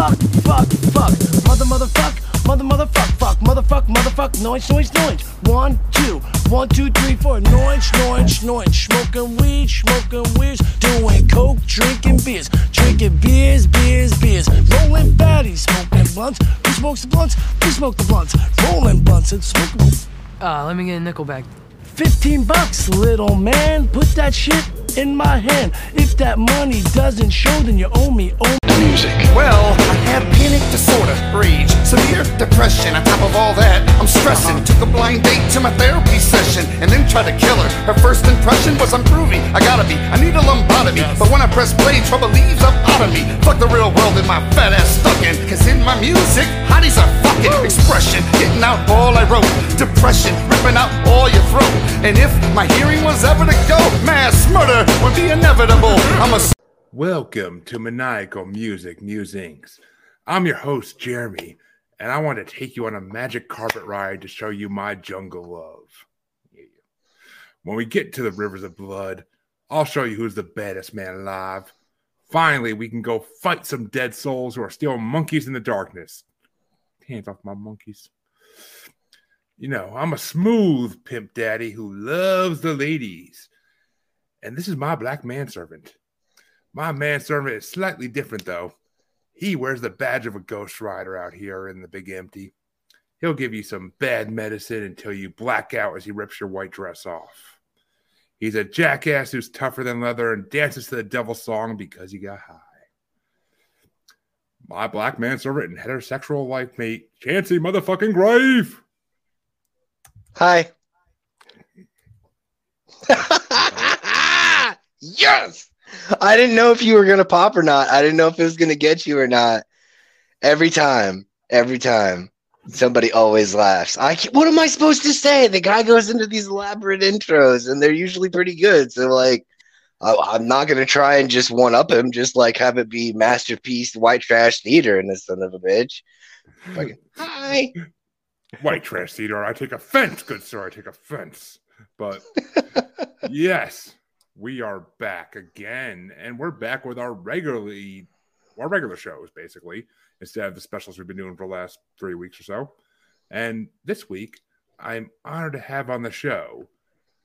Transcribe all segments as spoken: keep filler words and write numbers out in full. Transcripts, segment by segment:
fuck, fuck, fuck, mother, motherfuck, mother, motherfuck, fuck, motherfuck, motherfuck, noinch, noinch, noinch. One, two, one, two, three, four, noinch, noinch, noinch. Smoking weed, smoking weed, doing coke, drinking beers, drinking beers, beers, beers. Rolling baddies, smoking blunts. Who smokes the blunts? We smoke the blunts. Rolling blunts and smoking. Ah, uh, let me get a nickel back. Fifteen bucks, little man. Put that shit in my hand. If that money doesn't show, then you owe me. Owe me. Music. Well, I have panic disorder, rage, severe depression. On top of all that, I'm stressing. Uh-huh. Took a blind date to my therapy session and then tried to kill her. Her first impression was I'm groovy. I gotta be. I need a lumbotomy. Yes. But when I press play, trouble leaves up out of me. Fuck the real world and my fat ass stuck in. Cause in my music, hotties are fucking Woo. Expression. Getting out all I wrote. Depression, ripping out all your throat. And if my hearing was ever to go, mass murder would be inevitable. I'm a... Welcome to Maniacal Music Musings. I'm your host, Jeremy, and I want to take you on a magic carpet ride to show you my jungle love. Yeah. When we get to the rivers of blood, I'll show you who's the baddest man alive. Finally, we can go fight some dead souls who are still monkeys in the darkness. Hands off my monkeys. You know, I'm a smooth pimp daddy who loves the ladies. And this is my black manservant. My manservant is slightly different, though. He wears the badge of a ghost rider out here in the big empty. He'll give you some bad medicine until you black out as he rips your white dress off. He's a jackass who's tougher than leather and dances to the devil's song because he got high. My black manservant and heterosexual life mate, Chancy motherfucking Grave. Hi. Yes! I didn't know if you were going to pop or not. I didn't know if it was going to get you or not. Every time, every time, somebody always laughs. I can't, what am I supposed to say? The guy goes into these elaborate intros, and they're usually pretty good. So, like, I, I'm not going to try and just one-up him, just, like, have it be masterpiece white trash theater in this son of a bitch. Fucking, hi. White trash theater. I take offense. Good sir, I take offense. But, yes. We are back again, and we're back with our regularly, our regular shows, basically, instead of the specials we've been doing for the last three weeks or so. And this week, I'm honored to have on the show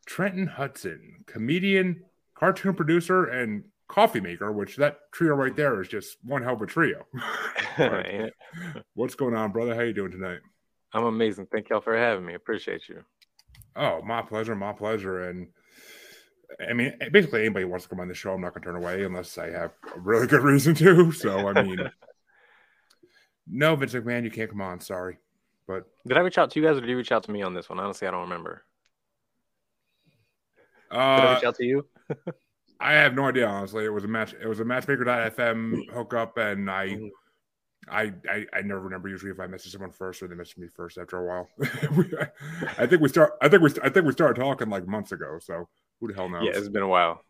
Trenton Hudson, comedian, cartoon producer, and coffee maker, which that trio right there is just one hell of a trio. Right. What's going on, brother? How you doing tonight? I'm amazing. Thank y'all for having me. Appreciate you. Oh, my pleasure, my pleasure, and... I mean, basically anybody wants to come on the show, I'm not going to turn away unless I have a really good reason to. So, I mean, no, Vince McMahon, you can't come on. Sorry. But did I reach out to you guys or did you reach out to me on this one? Honestly, I don't remember. Uh, did I reach out to you? I have no idea, honestly. It was a match. It was a matchmaker dot f m hookup, and I, I, I, I never remember usually if I messaged someone first or they messaged me first. After a while, we, I think we start. I think we. I think we started talking like months ago. So. Who the hell knows? Yeah, it's been a while.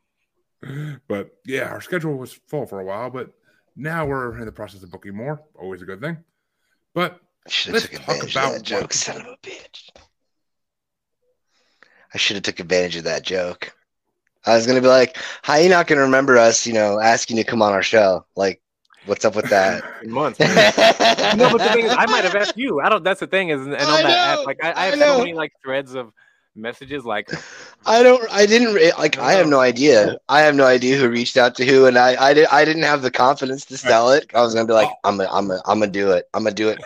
But yeah, our schedule was full for a while, but now we're in the process of booking more. Always a good thing. But let's talk about that joke, son of a bitch. I should have took advantage of that joke. I was going to be like, how are you not going to remember us, you know, asking you to come on our show? Like, what's up with that? Months. No, but the thing is, I might have asked you. I don't. That's the thing is, and on I that app, like, I, I have I so many like threads of messages like I don't I didn't like I have no idea I have no idea who reached out to who, and I I, did, I didn't have the confidence to sell it. I was gonna be like, I'm a, I'm a, I'm gonna do it I'm gonna do it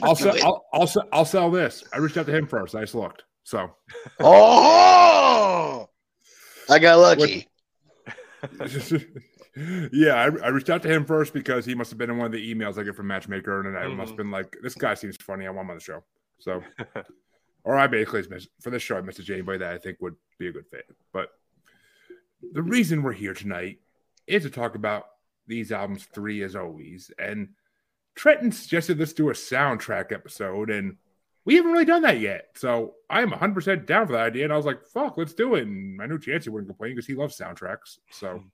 I'll sell I'll, I'll, sell, I'll sell this. I reached out to him first. I just looked, so oh I got lucky. Which, yeah, I, I reached out to him first because he must have been in one of the emails I get from Matchmaker, and then I mm-hmm. must have been like, this guy seems funny, I want him on the show. So or I basically, for this show, I messaged anybody that I think would be a good fit. But the reason we're here tonight is to talk about these albums three, as always. And Trenton suggested let's do a soundtrack episode, and we haven't really done that yet. So I'm one hundred percent down for that idea, and I was like, fuck, let's do it. And I knew Chancey wouldn't complain because he loves soundtracks. So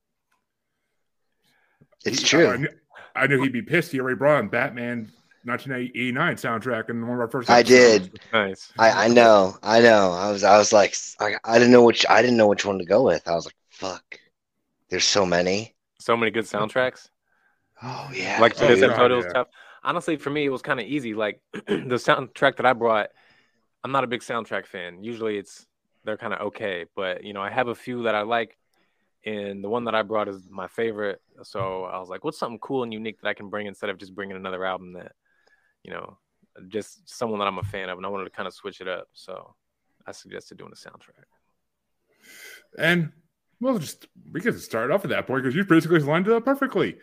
it's he, true. I knew, I knew he'd be pissed. He already brought on Batman nineteen eighty-nine soundtrack in one of our first episodes. I did. Nice. I, I know. I know. I was I was like I, I didn't know which I didn't know which one to go with. I was like, fuck. There's so many. So many good soundtracks. Oh yeah. Like for oh, this yeah, episode, yeah. it was tough. Honestly, for me, it was kind of easy. Like the soundtrack that I brought, I'm not a big soundtrack fan. Usually, it's they're kind of okay, but you know, I have a few that I like, and the one that I brought is my favorite. So I was like, what's something cool and unique that I can bring instead of just bringing another album that, you know, just someone that I'm a fan of, and I wanted to kind of switch it up. So I suggested doing a soundtrack. And well, just we could start off at that point because you basically lined it up perfectly.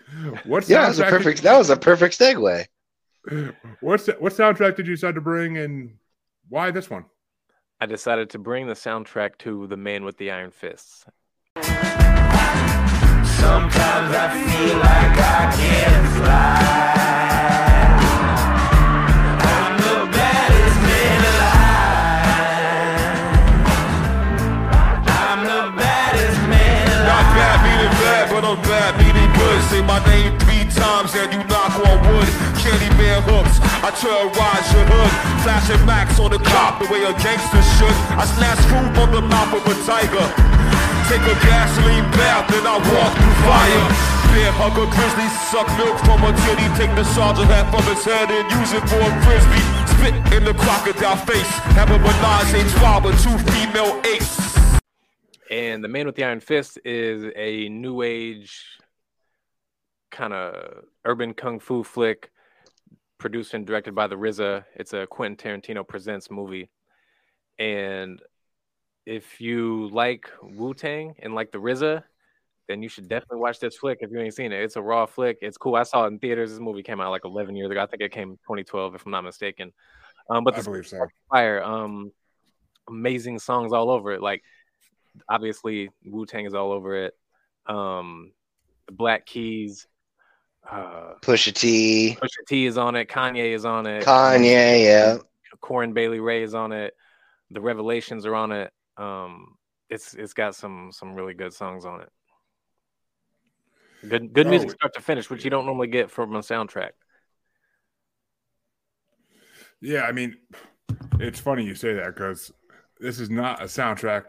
What yeah, soundtrack that was a perfect. You, that was a perfect segue. What's what soundtrack did you decide to bring, and why this one? I decided to bring the soundtrack to The Man with the Iron Fists. Sometimes I feel like I can't fly. I'm the baddest man alive. I'm the baddest man alive. Not bad beating bad, but I'm bad beating good. Say my name three times and you knock on wood. Candy man hooks, I terrorize your hood. Flashing max on the cop the way a gangster should. I slash food on the mouth of a tiger. Take a gasoline bath and I walk through fire. Bear hug a grizzly, suck milk from a titty. Take the sergeant hat from his head and use it for a frisbee. Spit in the crocodile face. Have a menage a trois with two female apes. And The Man with the Iron Fist is a new age kind of urban kung fu flick. Produced and directed by the R Z A. It's a Quentin Tarantino Presents movie. And if you like Wu-Tang and like the R Z A, then you should definitely watch this flick if you ain't seen it. It's a raw flick. It's cool. I saw it in theaters. This movie came out like eleven years ago. I think it came twenty twelve, if I'm not mistaken. Um, but I believe so. Fire, um, amazing songs all over it. Like, obviously, Wu-Tang is all over it. Um, the Black Keys. Uh, Pusha T. Pusha T is on it. Kanye is on it. Kanye, yeah. Corin Bailey Ray is on it. The Revelations are on it. Um, it's it's got some some really good songs on it. Good good oh. music start to finish, which you don't normally get from a soundtrack. Yeah, I mean, it's funny you say that because this is not a soundtrack.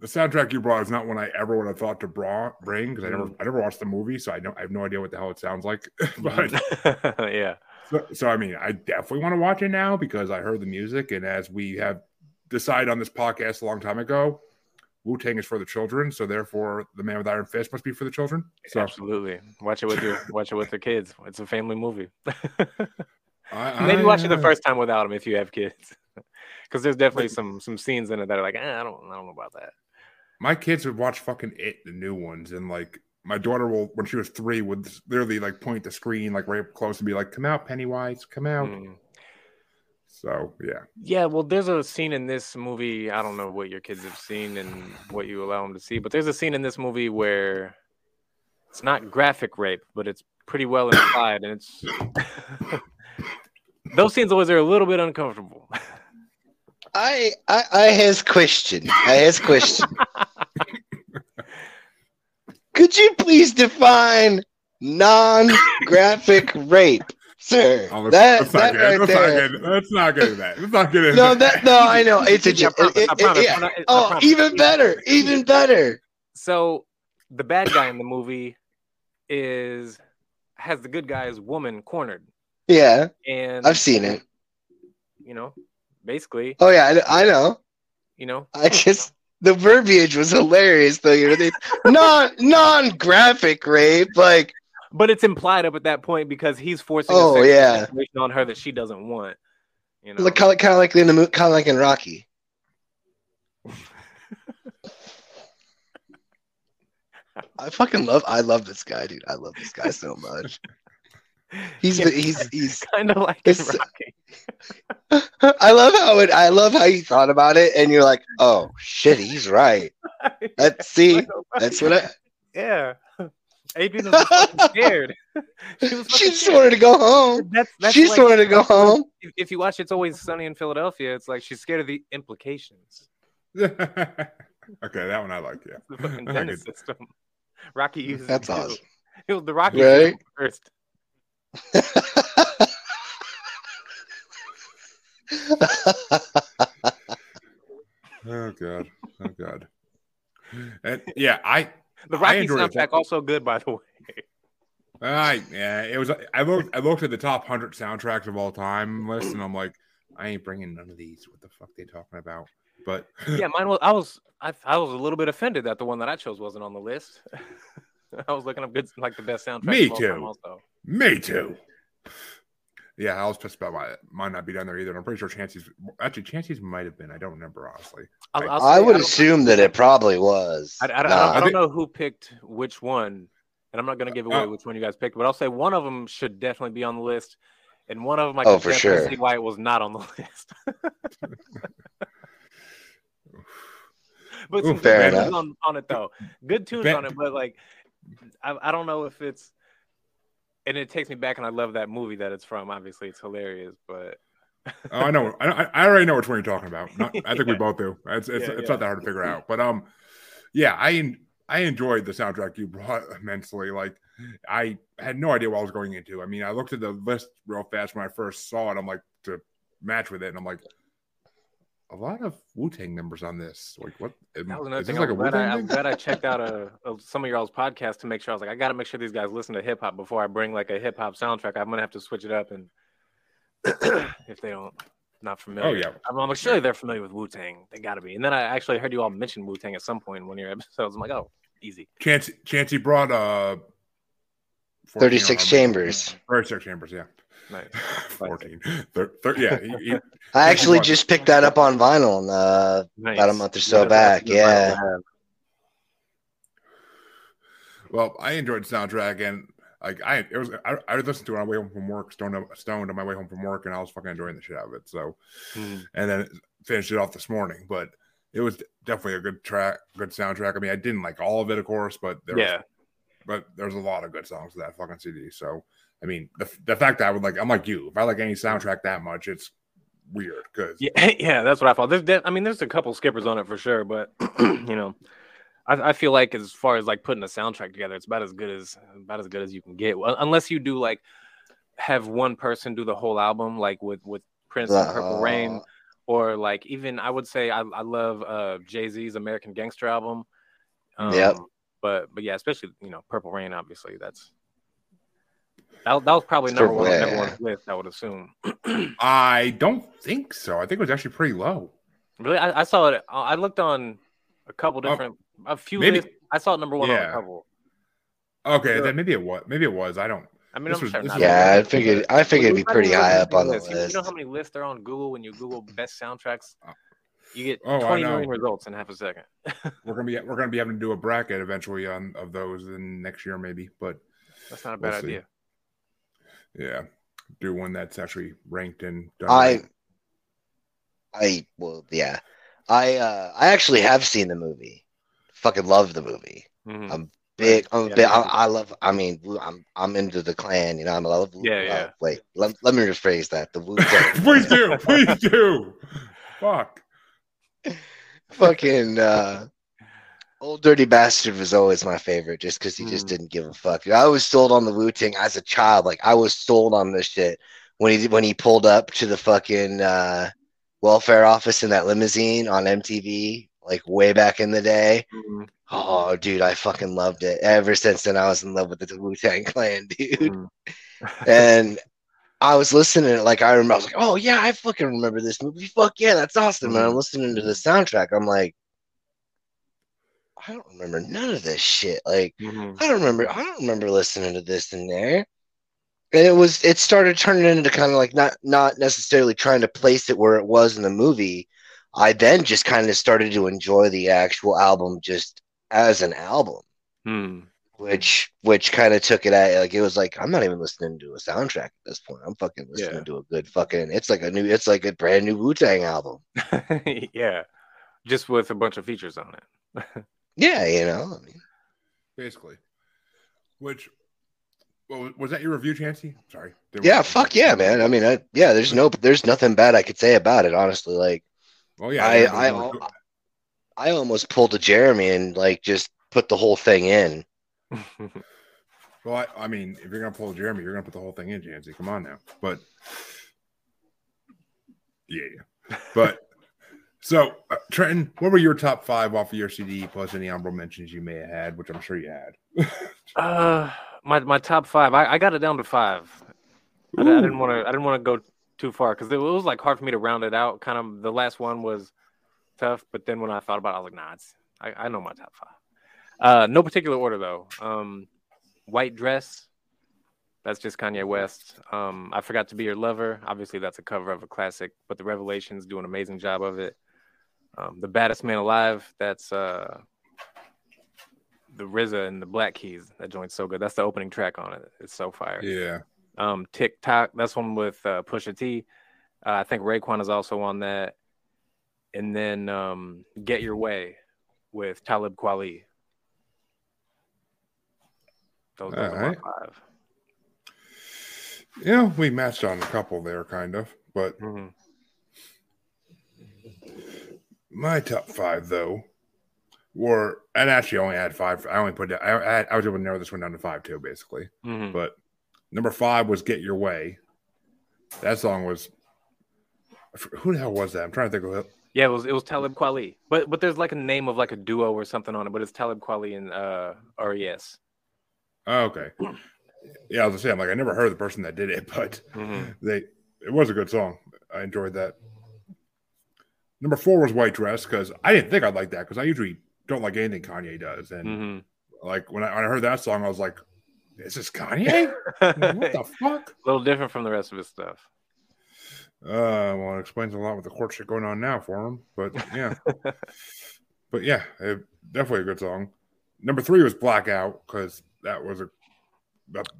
The soundtrack you brought is not one I ever would have thought to bra- bring because I never, I never watched the movie, so I don't, I have no idea what the hell it sounds like. But yeah, so, so I mean, I definitely want to watch it now because I heard the music, and as we have decided on this podcast a long time ago, Wu-Tang is for the children, so therefore, The Man with Iron Fist must be for the children. So. Absolutely, watch it with your, watch it with the kids. It's a family movie. I, Maybe I, watch it the first time without them if you have kids, because there's definitely some some scenes in it that are like, eh, I don't, I don't know about that. My kids would watch fucking It, the new ones, and like my daughter will, when she was three, would literally like point the screen like right up close and be like, "Come out, Pennywise, come out." Mm. So yeah, yeah. Well, there's a scene in this movie. I don't know what your kids have seen and what you allow them to see, but there's a scene in this movie where it's not graphic rape, but it's pretty well implied, and it's those scenes always are a little bit uncomfortable. I, I I has question. I has question. Could you please define non-graphic rape, sir? Oh, that's, that, that right there. Let's not get into that. Let's not get into no, that. that. No, I know. It's a joke. Oh, even better. Even better. So the bad guy in the movie is has the good guy's woman cornered. Yeah. And I've seen it. You know? Basically. Oh yeah, I, I know. You know, I just the verbiage was hilarious though. You know, they, non non graphic rape, like, but it's implied up at that point because he's forcing oh, a sexual yeah. situation on her that she doesn't want. You know, kind of, kind of like in the kind of like in Rocky. I fucking love. I love this guy, dude. I love this guy so much. He's yeah, he's he's kind of like in Rocky. I love how it. I love how you thought about it, and you're like, "Oh shit, he's right." Let's see. That's what I. Yeah. Adrian was fucking scared. She, was fucking she just scared. wanted to go home. That's, that's she just like, wanted to go home. If, if you watch "It's Always Sunny in Philadelphia," it's like she's scared of the implications. Okay, that one I like. Yeah, the fucking tennis system. Rocky uses that's it awesome. Too. It was the Rocky right? first. Oh god! Oh god! And yeah, I the Rocky soundtrack also good, by the way. All right, yeah, it was. I looked. I looked at the top hundred soundtracks of all time list, and I'm like, I ain't bringing none of these. What the fuck they talking about? But yeah, mine was. I was. I, I was a little bit offended that the one that I chose wasn't on the list. I was looking up good, like the best soundtrack. Me of all too. Time also. Me too. Yeah, I was pissed about my mine not be down there either. And I'm pretty sure Chancey's actually Chancey's might have been. I don't remember honestly. I'll, I'll I say, would I assume that it probably was. I, I, nah. I, I, I don't know who picked which one. And I'm not going to give away oh. which one you guys picked, but I'll say one of them should definitely be on the list. And one of them I can oh, definitely sure. see why it was not on the list. But Ooh, some fair good tunes on, on it, though. Good tunes ben- on it, but like, I, I don't know if it's... And it takes me back, and I love that movie that it's from. Obviously, it's hilarious, but... oh, I know. I, I already know which one you're talking about. Not, I think yeah. we both do. It's, it's, yeah, it's yeah. not that hard to figure out. But um, yeah, I... I enjoyed the soundtrack you brought immensely. Like, I had no idea what I was going into. I mean, I looked at the list real fast when I first saw it. I'm like, to match with it. And I'm like, a lot of Wu-Tang members on this. Like, what? That was another thing. Like I'm, a glad I, I'm glad I checked out a, a, some of y'all's podcasts to make sure. I was like, I got to make sure these guys listen to hip-hop before I bring, like, a hip-hop soundtrack. I'm going to have to switch it up. And if they don't, not familiar. Oh, yeah. I'm, I'm sure they're familiar with Wu-Tang. They got to be. And then I actually heard you all mention Wu-Tang at some point in one of your episodes. I'm like, oh. Easy. Chancey, Chancey brought uh, thirty-six Chambers. thirty-six Chambers, yeah. Nice. fourteen. thir- thir- yeah. He, he, I actually just picked that up on vinyl uh, nice. about a month or so yeah, back. Yeah. Well, I enjoyed the soundtrack, and like I, it was I, I listened to it on my way home from work. Stoned, stoned on my way home from work, and I was fucking enjoying the shit out of it. So, mm. and then finished it off this morning, but. It was definitely a good track, good soundtrack. I mean, I didn't like all of it, of course, but there yeah. was, but there's a lot of good songs in that fucking C D. So, I mean, the, the fact that I would like, I'm like you, if I like any soundtrack that much, it's weird. Cause yeah, yeah, that's what I thought. There's, there, I mean, there's a couple skippers on it for sure, but you know, I, I feel like as far as like putting a soundtrack together, it's about as good as about as good as you can get, unless you do like have one person do the whole album, like with with Prince and Purple Rain. Or like even I would say I, I love uh, Jay-Z's American Gangster album. Um, yeah. But but yeah, especially you know Purple Rain. Obviously, that's that, that was probably it's number one on everyone's list. I would assume. I don't think so. I think it was actually pretty low. Really, I, I saw it. I looked on a couple different, uh, a few. Maybe, lists. I saw it number one yeah. on a couple. Okay, sure. Then maybe it was. Maybe it was. I don't. I mean, this I'm was, sure not yeah, I figured I figured it'd be pretty high up on the list. list. You know how many lists are on Google when you Google best soundtracks? You get oh, twenty million results in half a second. we're gonna be we're gonna be having to do a bracket eventually on of those in next year maybe, but that's not a bad we'll idea. See. Yeah, do one that's actually ranked and done. I, right. I well yeah, I uh, I actually have seen the movie. Fucking love the movie. Mm-hmm. I'm Big, I'm yeah, big I, I love. I mean, I'm I'm into the clan, you know. I'm, I love. Yeah, yeah. Uh, wait, let, let me rephrase that. The Wu-Tang. please do, please do. Fuck. Fucking uh, old dirty bastard was always my favorite, just because he mm. just didn't give a fuck. I was sold on the Wu-Tang as a child. Like I was sold on this shit when he when he pulled up to the fucking uh, welfare office in that limousine on M T V, like way back in the day. Mm-hmm. Oh, dude, I fucking loved it. Ever since then, I was in love with the Wu-Tang Clan, dude. Mm. And I was listening to it. Like, I remember, I was like, oh, yeah, I fucking remember this movie. Fuck, yeah, that's awesome. And I'm listening to the soundtrack. I'm like, I don't remember none of this shit. Like, mm-hmm. I don't remember. I don't remember listening to this in there. And it was, it started turning into kind of like not, not necessarily trying to place it where it was in the movie. I then just kind of started to enjoy the actual album just as an album, hmm. which which kind of took it at like it was like I'm not even listening to a soundtrack at this point. I'm fucking listening yeah. to a good fucking. It's like a new. It's like a brand new Wu-Tang album. yeah, just with a bunch of features on it. yeah, you know, I mean. Basically. Which, well, was that your review, Chancey? Sorry. There yeah, was- fuck yeah, man. I mean, I, yeah. There's no. There's nothing bad I could say about it, honestly. Like, oh yeah, I. I, I, I I almost pulled a Jeremy and like just put the whole thing in. well, I, I mean, if you're gonna pull a Jeremy, you're gonna put the whole thing in, Jancy. Come on now, but yeah, but so uh, Trenton, what were your top five off of your C D plus any honorable mentions you may have had, which I'm sure you had? uh, my my top five. I, I got it down to five. I, I didn't want to. I didn't want to go too far because it was like hard for me to round it out. Kind of the last one was tough, but then when I thought about it, I was like, nah, it's, I, I know my top five. Uh, no particular order though. Um, White Dress. That's just Kanye West. Um, I Forgot to Be Your Lover. Obviously, that's a cover of a classic, but The Revelations do an amazing job of it. Um, The Baddest Man Alive. That's uh, the R Z A and the Black Keys. That joint's so good. That's the opening track on it. It's so fire. Yeah. Um, Tick Tock. That's one with uh, Pusha T. Uh, I think Raekwon is also on that. And then um, Get Your Way with Talib Kweli. Those, those are my five. Yeah, we matched on a couple there, kind of. But mm-hmm. my top five, though, were... And actually, I only had five. I only put... I, I was able to narrow this one down to five, too, basically. Mm-hmm. But number five was Get Your Way. That song was... Who the hell was that? I'm trying to think of it. Yeah, it was it was Talib Kweli. But but there's like a name of like a duo or something on it, but it's Talib Kweli and uh, R E S. Oh, okay. Yeah, I was gonna say, I'm like, I never heard of the person that did it, but mm-hmm. they it was a good song. I enjoyed that. Number four was White Dress because I didn't think I'd like that because I usually don't like anything Kanye does. And mm-hmm. like when I, when I heard that song, I was like, "Is this Kanye? What the fuck?" A little different from the rest of his stuff. Uh, well, it explains a lot with the court shit going on now for him, but yeah, but yeah, it, definitely a good song. Number three was Blackout because that was a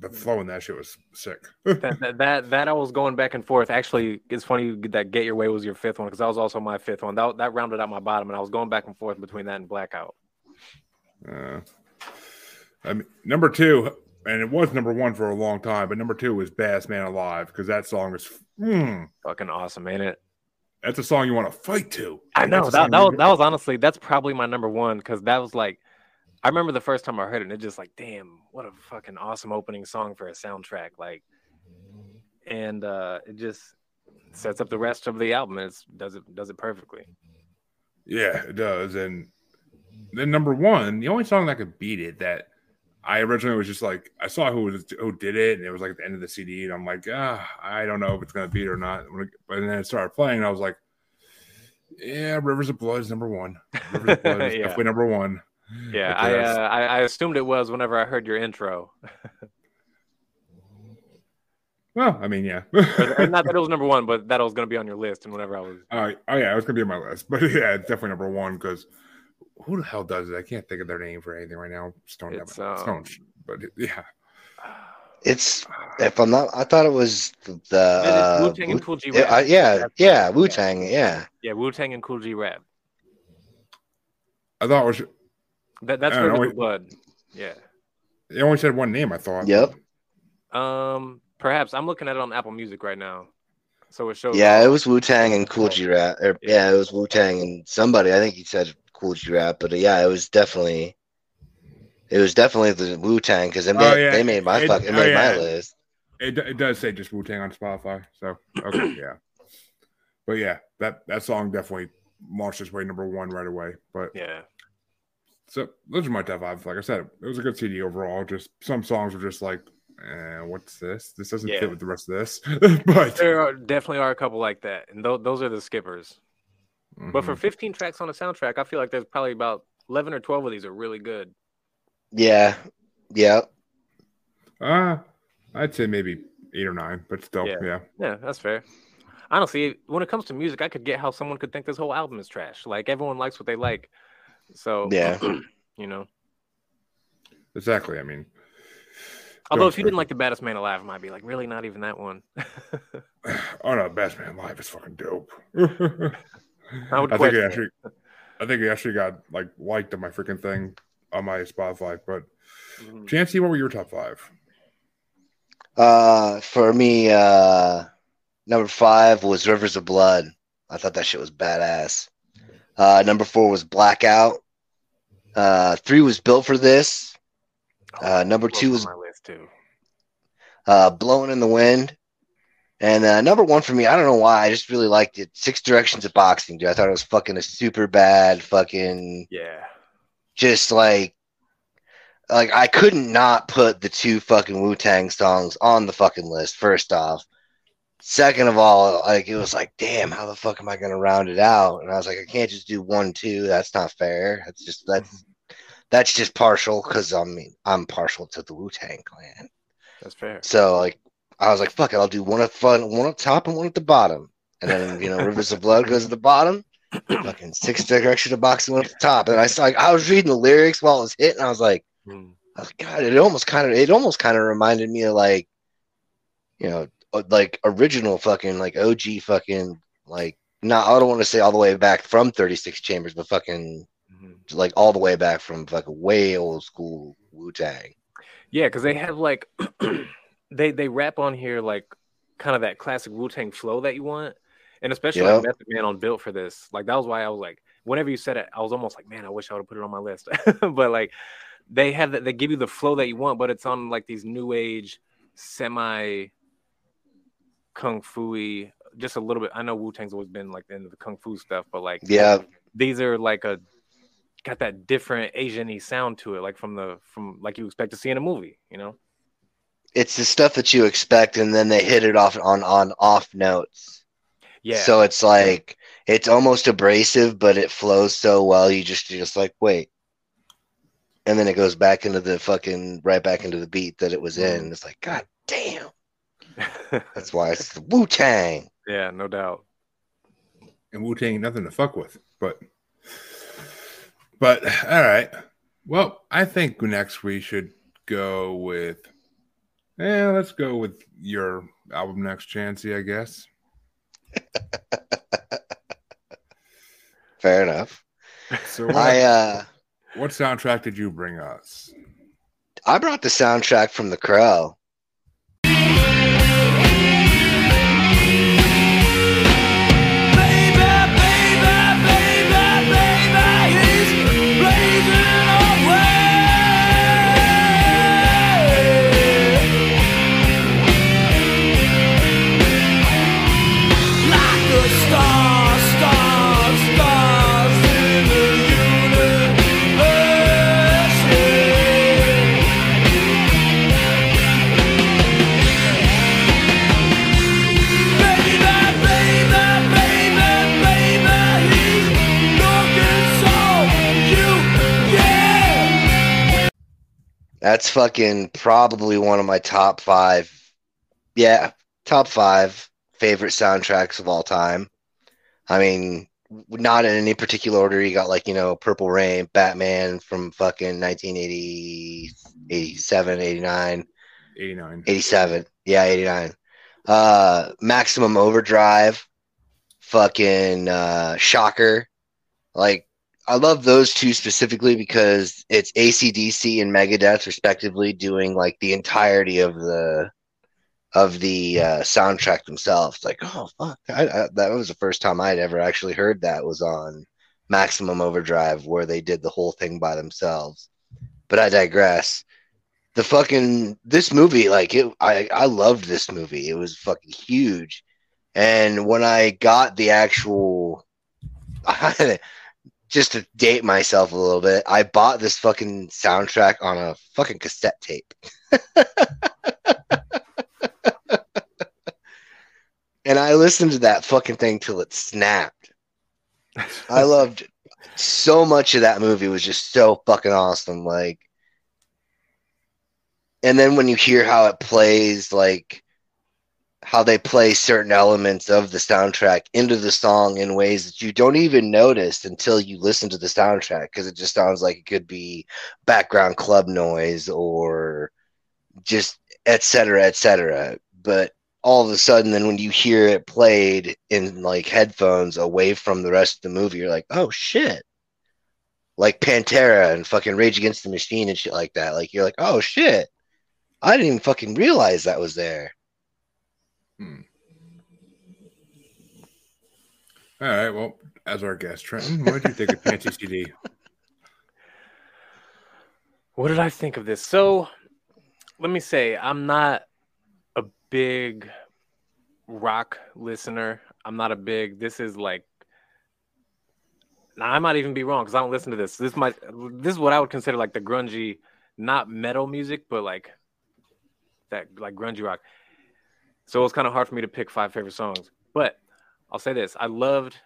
The flow in that shit was sick. that, that, that that I was going back and forth. Actually, it's funny that Get Your Way was your fifth one because that was also my fifth one. That that rounded out my bottom, and I was going back and forth between that and Blackout. Uh, I mean, number two, and it was number one for a long time, but number two was Bass Man Alive because that song is mm, fucking awesome, ain't it? That's a song you want to fight to. I know. That, that, was, that was honestly, that's probably my number one because that was like, I remember the first time I heard it, and it's just like, damn, what a fucking awesome opening song for a soundtrack. Like, and uh, it just sets up the rest of the album. It does it does it perfectly. Yeah, it does. And then number one, the only song that could beat it that I originally was just like, I saw who was, who did it, and it was like at the end of the C D, and I'm like, ah, I don't know if it's gonna beat it or not. And then it started playing, and I was like, yeah, Rivers of Blood is number one. Rivers of Blood is yeah. definitely number one. Yeah, I, uh, I I assumed it was whenever I heard your intro. Well, I mean, yeah. Not that it was number one, but that it was going to be on your list. And whenever I was... Uh, oh, yeah, it was going to be on my list. But yeah, it's definitely number one because who the hell does it? I can't think of their name for anything right now. Stone Temple. Um, Stone. But it, yeah. It's, if I'm not, I thought it was the... Uh, Wu-Tang and Cool G Rap. Uh, yeah, yeah, Wu-Tang, yeah. Yeah, Wu-Tang and Cool G Rap. I thought it was... That that's Rivers of Blood. Yeah. They only said one name, I thought. Yep. Um, perhaps I'm looking at it on Apple Music right now. So it shows Yeah, it was Wu-Tang and Cool G Rap. Yeah. yeah, it was Wu-Tang and somebody. I think he said Cool G Rap, but yeah, it was definitely it was definitely the Wu-Tang because it made oh, yeah. they made my it, fuck, it oh, made yeah. my list. It it does say just Wu-Tang on Spotify. So okay, yeah. But yeah, that, that song definitely launched its way number one right away. But yeah. So those are my top five. Like I said, it was a good C D overall. Just some songs were just like, eh, "What's this? This doesn't yeah. fit with the rest of this." But there are, definitely are a couple like that, and th- those are the skippers. Mm-hmm. But for fifteen tracks on a soundtrack, I feel like there's probably about eleven or twelve of these are really good. Yeah, yeah. Uh I'd say maybe eight or nine, but still, yeah, yeah, yeah that's fair. Honestly, when it comes to music, I could get how someone could think this whole album is trash. Like everyone likes what they like. So yeah, you know exactly. I mean, although if you didn't like the Baddest Man Alive, I might be like, really, not even that one. Oh no, Baddest Man Alive is fucking dope. I would. I think it actually, it. I think it actually got like liked on my freaking thing on my Spotify. But mm-hmm. Chancey, what were your top five? Uh, for me, uh, number five was Rivers of Blood. I thought that shit was badass. Uh, number four was Blackout. Uh, three was Built for This. Uh, number two was uh, Blowing in the Wind. And uh, number one for me, I don't know why, I just really liked it. Six Directions of Boxing, dude. I thought it was fucking a super bad fucking... Yeah. Just like... like, I couldn't not put the two fucking Wu-Tang songs on the fucking list, first off. Second of all, like, it was like, damn, how the fuck am I going to round it out? And I was like, I can't just do one, two. That's not fair. That's just, that's, that's just partial, because I mean, I'm partial to the Wu-Tang Clan. That's fair. So, like, I was like, fuck it, I'll do one at fun, one at top and one at the bottom. And then, you know, Rivers of Blood goes to the bottom. Fucking Six Direction of Boxing went at the top. And I saw, like, I was reading the lyrics while it was hitting. I was like, mm. I was like, God, it almost kind of, it almost kind of reminded me of, like, you know, like original fucking, like, O G fucking, like, not, I don't want to say all the way back from thirty-six Chambers, but fucking, mm-hmm. like, all the way back from fucking way old school Wu-Tang. Yeah, because they have, like, they, they rap on here, like, kind of that classic Wu-Tang flow that you want. And especially, yep. like, Method Man on Built for this. Like, that was why I was like, whenever you said it, I was almost like, man, I wish I would have put it on my list. But, like, they have that, they give you the flow that you want, but it's on, like, these new age, semi kung fu-y, just a little bit. I know Wu-Tang's always been, like, into the kung fu stuff, but, like, yeah, these are, like, a got that different Asian-y sound to it, like, from the, from, like, you expect to see in a movie, you know? It's the stuff that you expect, and then they hit it off on, on off notes. Yeah. So it's like, it's almost abrasive, but it flows so well. You just, you're just like, wait. And then it goes back into the fucking, right back into the beat that it was in. It's like, God damn. That's why it's the Wu-Tang. Yeah, no doubt. And Wu-Tang, nothing to fuck with, but, but all right. Well, I think next we should go with, yeah, let's go with your album next, Chancey, I guess. Fair enough. So what, I, uh, what soundtrack did you bring us? I brought the soundtrack from The Crow. That's fucking probably one of my top five, yeah, top five favorite soundtracks of all time. I mean, not in any particular order. You got, like, you know, Purple Rain, Batman from fucking nineteen eighty, eighty-seven, eighty-nine, eighty-nine, eighty-seven, yeah, eighty-nine. Uh, Maximum Overdrive, fucking uh, Shocker, like. I love those two specifically because it's A C D C and Megadeth, respectively, doing, like, the entirety of the of the uh, soundtrack themselves. Like, oh fuck, I, I, that was the first time I'd ever actually heard that was on Maximum Overdrive, where they did the whole thing by themselves. But I digress. The fucking this movie, like it, I I loved this movie. It was fucking huge. And when I got the actual. Just to date myself a little bit, I bought this fucking soundtrack on a fucking cassette tape. And I listened to that fucking thing till it snapped. I loved so much of that movie. It was just so fucking awesome. Like, and then when you hear how it plays, like, how they play certain elements of the soundtrack into the song in ways that you don't even notice until you listen to the soundtrack, because it just sounds like it could be background club noise or just et cetera, et cetera. But all of a sudden, then when you hear it played in, like, headphones away from the rest of the movie, you're like, oh, shit. Like Pantera and fucking Rage Against the Machine and shit like that. Like, you're like, oh, shit. I didn't even fucking realize that was there. Hmm. All right. Well, as our guest, Trenton, what did you think of Panty C D? What did I think of this? So, let me say, I'm not a big rock listener. I'm not a big. This is like. Now, I might even be wrong because I don't listen to this. This might. This is what I would consider like the grungy not metal music, but like that, like grungy rock. So it was kind of hard for me to pick five favorite songs. But I'll say this. I loved,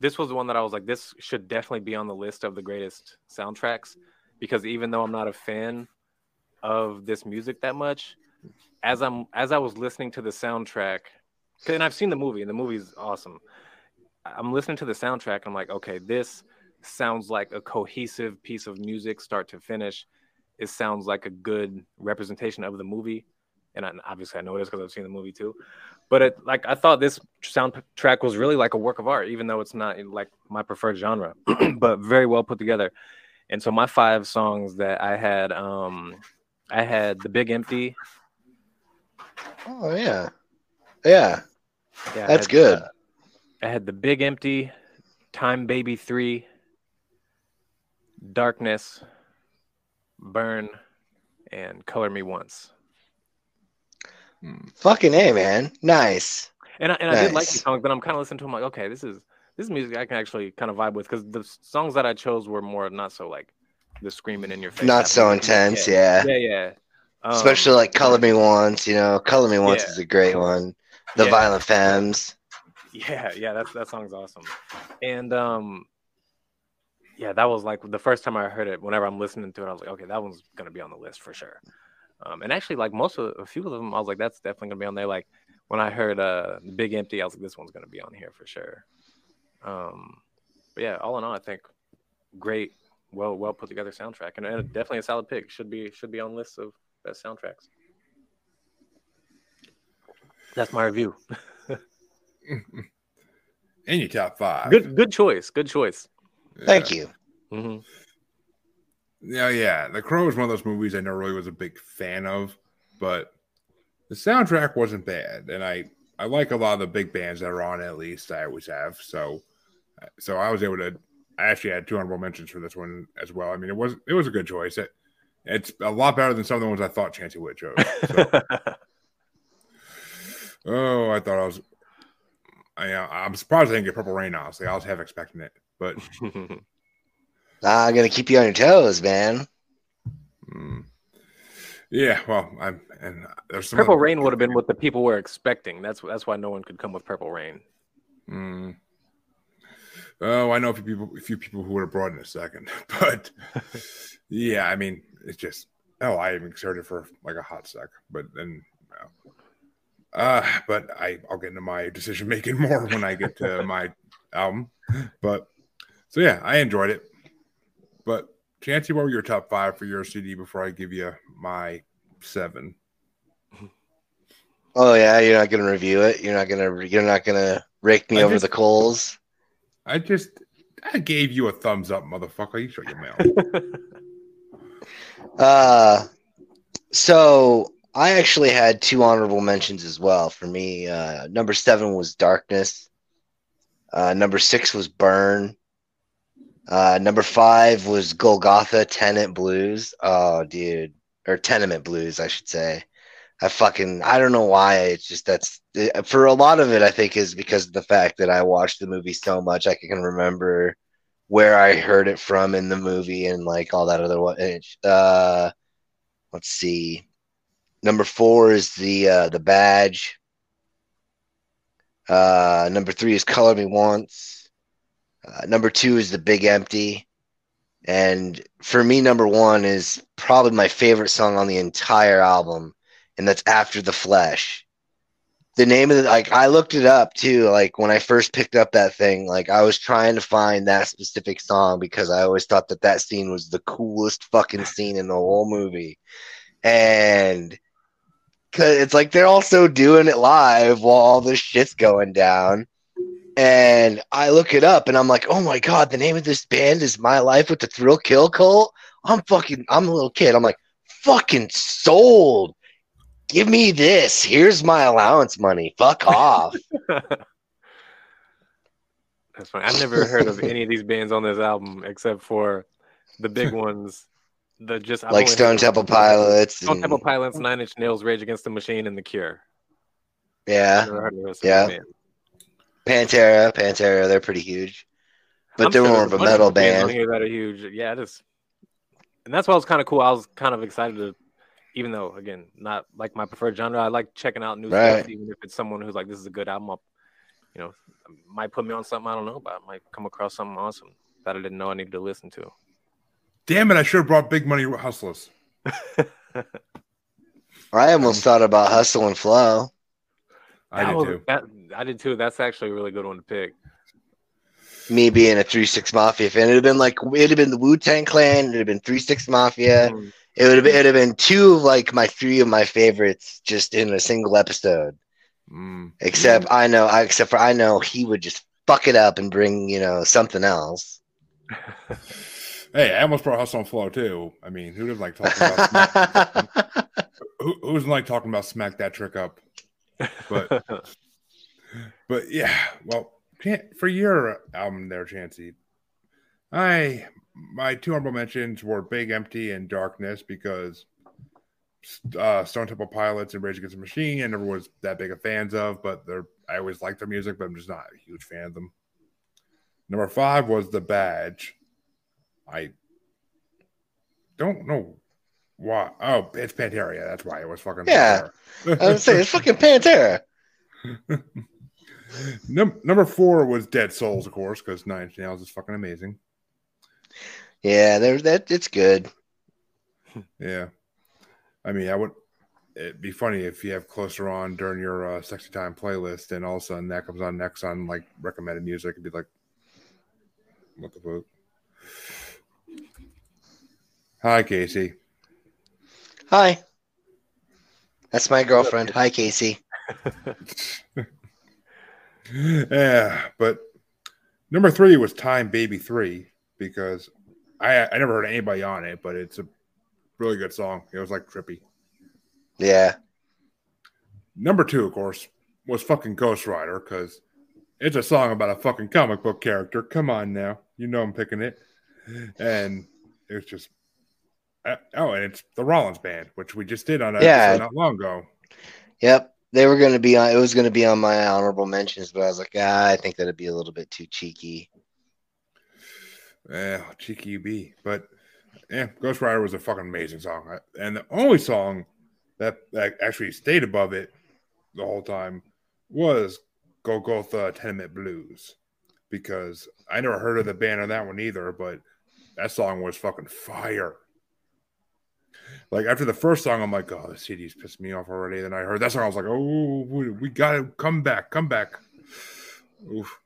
this was the one that I was like, this should definitely be on the list of the greatest soundtracks, because even though I'm not a fan of this music that much, as I'm as I was listening to the soundtrack, and I've seen the movie, and the movie's awesome. I'm listening to the soundtrack, and I'm like, okay, this sounds like a cohesive piece of music, start to finish. It sounds like a good representation of the movie. And I, obviously I know it is because I've seen the movie too. But it, like, I thought this soundtrack was really like a work of art, even though it's not like my preferred genre, but very well put together. And so my five songs that I had, um, I had The Big Empty. Oh, yeah. Yeah. yeah That's I had, good. Uh, I had The Big Empty, Time Baby three, Darkness, Burn, and Color Me Once. Fucking A, man. Nice. And I, and nice. I did like these songs, but I'm kind of listening to them like, okay, this is this is music I can actually kind of vibe with, because the songs that I chose were more not so like the screaming in your face. Not so intense, yeah. Yeah, yeah. yeah. Um, Especially like Color Me Once, you know. Color Me Once yeah. is a great one. The yeah. Violent Femmes. Yeah, yeah, that's, that song's awesome. And um, yeah, that was like the first time I heard it. Whenever I'm listening to it, I was like, okay, that one's going to be on the list for sure. Um, and actually, like most of a few of them, I was like, that's definitely gonna be on there. Like when I heard uh, Big Empty, I was like, this one's gonna be on here for sure. Um, but yeah, all in all, I think great, well, well put together soundtrack, and, and definitely a solid pick. Should be should be on lists of best soundtracks. That's my review. In your top five, good good choice, good choice. Yeah. Thank you. Mm-hmm. Yeah, yeah. The Crow is one of those movies I never really was a big fan of, but the soundtrack wasn't bad, and I, I like a lot of the big bands that are on it, at least I always have. So, so I was able to. I actually had two honorable mentions for this one as well. I mean, it was it was a good choice. It, it's a lot better than some of the ones I thought Chancey would chose. So. oh, I thought I was. I I'm surprised I didn't get Purple Rain. Honestly, I was half expecting it, but. I'm going to keep you on your toes, man. Mm. Yeah, well, I'm and there's some Purple other... Rain would have been what the people were expecting. That's that's why no one could come with Purple Rain. Mm. Oh, I know a few people, a few people who would have brought in a second, but yeah, I mean, it's just oh, I even started for like a hot sec, but then, no. uh, but I I'll get into my decision making more when I get to my album, but so yeah, I enjoyed it. But Chancey, what were your top five for your C D before I give you my seven? Oh yeah, you're not gonna review it. You're not gonna. You're not gonna rake me I over just, the coals. I just. I gave you a thumbs up, motherfucker. You shut your mouth. uh, so I actually had two honorable mentions as well. For me, uh, number seven was Darkness. Uh, number six was Burn. Uh, number five was Golgotha Tenant Blues. Oh, dude. Or Tenement Blues, I should say. I fucking, I don't know why. It's just that's, it, for a lot of it, I think, is because of the fact that I watched the movie so much. I can remember where I heard it from in the movie and like all that other one. Uh, let's see. Number four is the, uh, the Badge. Uh, number three is Color Me Once. Uh, number two is The Big Empty. And for me, number one is probably my favorite song on the entire album, and that's After the Flesh. The name of the, like, I looked it up too. Like, when I first picked up that thing, like, I was trying to find that specific song because I always thought that that scene was the coolest fucking scene in the whole movie. And cause it's like they're also doing it live while all this shit's going down. And I look it up, and I'm like, oh, my God, the name of this band is My Life with the Thrill Kill Cult? I'm fucking – I'm a little kid. I'm like, fucking sold. Give me this. Here's my allowance money. Fuck off. That's funny. I've never heard of any of these bands on this album except for the big ones. The just I've Like Stone Temple Pilots. Stone and... Temple Pilots, Nine Inch Nails, Rage Against the Machine, and The Cure. Yeah. Yeah. Pantera, Pantera, they're pretty huge, but I'm they're more of a metal band. That are huge, yeah. Just and that's why it was kind of cool. I was kind of excited to, even though again, not like my preferred genre, I like checking out new right. stuff, even if it's someone who's like, this is a good album. I'll, you know, might put me on something I don't know about. I might come across something awesome that I didn't know I needed to listen to. Damn it! I should have brought Big Money Hustlers. I almost thought about Hustle and Flow. I that did was, too. That, I did too. That's actually a really good one to pick. Me being a three six Mafia fan, it would have been like, it would have been the Wu-Tang Clan, it would have been three six Mafia. Mm. It would have it would have been two of like my three of my favorites just in a single episode. Mm. Except mm. I know, I except for I know he would just fuck it up and bring, you know, something else. Hey, I almost brought Hustle and Flow too. I mean, who doesn't like talking about smack? who, who doesn't like talking about smack that trick up? But but yeah, well, for your album there, Chancey, I my two honorable mentions were Big Empty and Darkness, because uh, Stone Temple Pilots and Rage Against the Machine I never was that big of fans of, but they're I always liked their music, but I'm just not a huge fan of them. Number five was The Badge. I don't know why. Oh, it's Pantera. Yeah, that's why it was fucking yeah. Pantera. I was saying it's fucking Pantera. Num- number four was Dead Souls, of course, because Nine Inch Nails is fucking amazing. Yeah, there's that. It's good. Yeah, I mean, I would. It'd be funny if you have Closer on during your uh, sexy time playlist, and all of a sudden that comes on next on like recommended music, and be like, what the fuck? Hi, Casey. Hi. That's my girlfriend. Hi, Casey. Yeah, but number three was Time Baby three, because I I never heard anybody on it, but it's a really good song. It was like trippy. Yeah. Number two, of course, was fucking Ghost Rider, because it's a song about a fucking comic book character. Come on now. You know I'm picking it. And it's just... Oh, and it's the Rollins Band, which we just did on a yeah. not long ago. Yep, they were going to be on. It was going to be on my honorable mentions, but I was like, ah, I think that'd be a little bit too cheeky. Yeah, cheeky you be, but yeah, Ghost Rider was a fucking amazing song, and the only song that, that actually stayed above it the whole time was Golgotha Tenement Blues, because I never heard of the band on that one either, but that song was fucking fire. Like, after the first song, I'm like, oh, the C D's pissed me off already. Then I heard that song. I was like, oh, we got to come back, come back. Oof.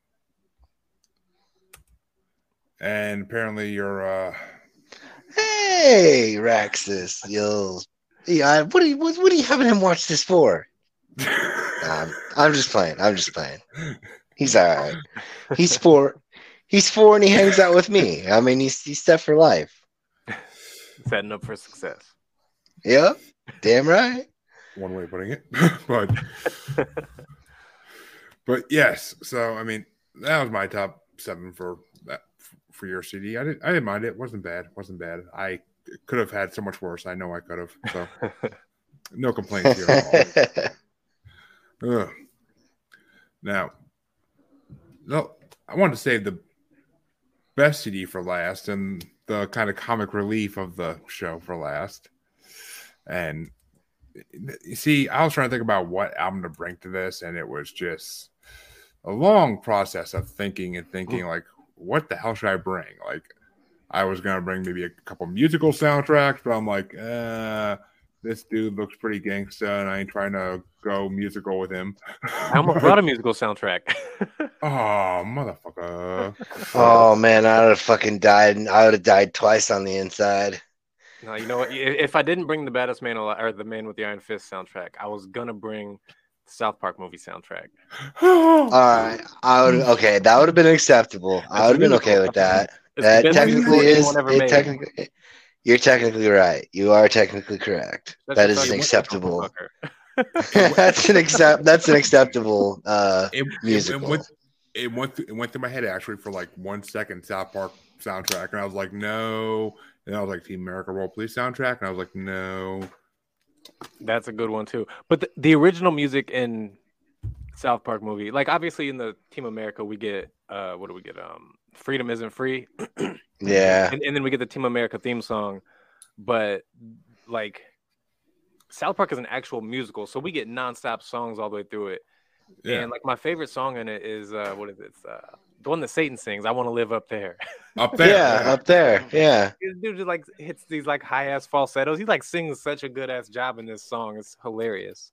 And apparently you're... Uh... Hey, Raxus. Yo. Yeah, what, are you, what, what are you having him watch this for? um, I'm just playing. I'm just playing. He's all right. He's four. He's four, and he hangs out with me. I mean, he's, he's set for life. Setting up for success. Yep. Damn right. One way of putting it. but, but yes. So, I mean, that was my top seven for that, for your C D. I didn't, I didn't mind it. It wasn't bad. It wasn't bad. I could have had so much worse. I know I could have. So, no complaints here at all. Ugh. Now, no, I wanted to save the best C D for last, and the kind of comic relief of the show for last. And you see, I was trying to think about what album to bring to this, and it was just a long process of thinking and thinking, like, what the hell should I bring? Like, I was going to bring maybe a couple musical soundtracks, but I'm like, uh, this dude looks pretty gangsta, and I ain't trying to go musical with him. I almost brought a musical soundtrack. Oh, motherfucker. Oh, man, I would have fucking died. I would have died twice on the inside. No, you know what? If I didn't bring the Baddest Man Alive, or the Man with the Iron Fist soundtrack, I was going to bring the South Park movie soundtrack. All right. I would. Okay, that would have been acceptable. I would have been okay with that. That technically is. It technically, you're technically right. You are technically correct. That's that is an acceptable. that's an accept. That's an acceptable uh, it, musical. It went, it went through, it went through my head actually for like one second. South Park soundtrack, and I was like, no. And I was like, Team America World Police soundtrack, and I was like, no. That's a good one too. But the, the original music in South Park movie, like obviously in the Team America, we get uh, what do we get? Um, Freedom Isn't Free. Yeah. And, and then we get the Team America theme song. But like South Park is an actual musical, so we get nonstop songs all the way through it. Yeah. And like my favorite song in it is uh, what is it? It's, uh, the one that Satan sings. I want to live up there. Up there, yeah, man. Up there, yeah. This dude just like hits these like high ass falsettos. He like sings such a good ass job in this song. It's hilarious.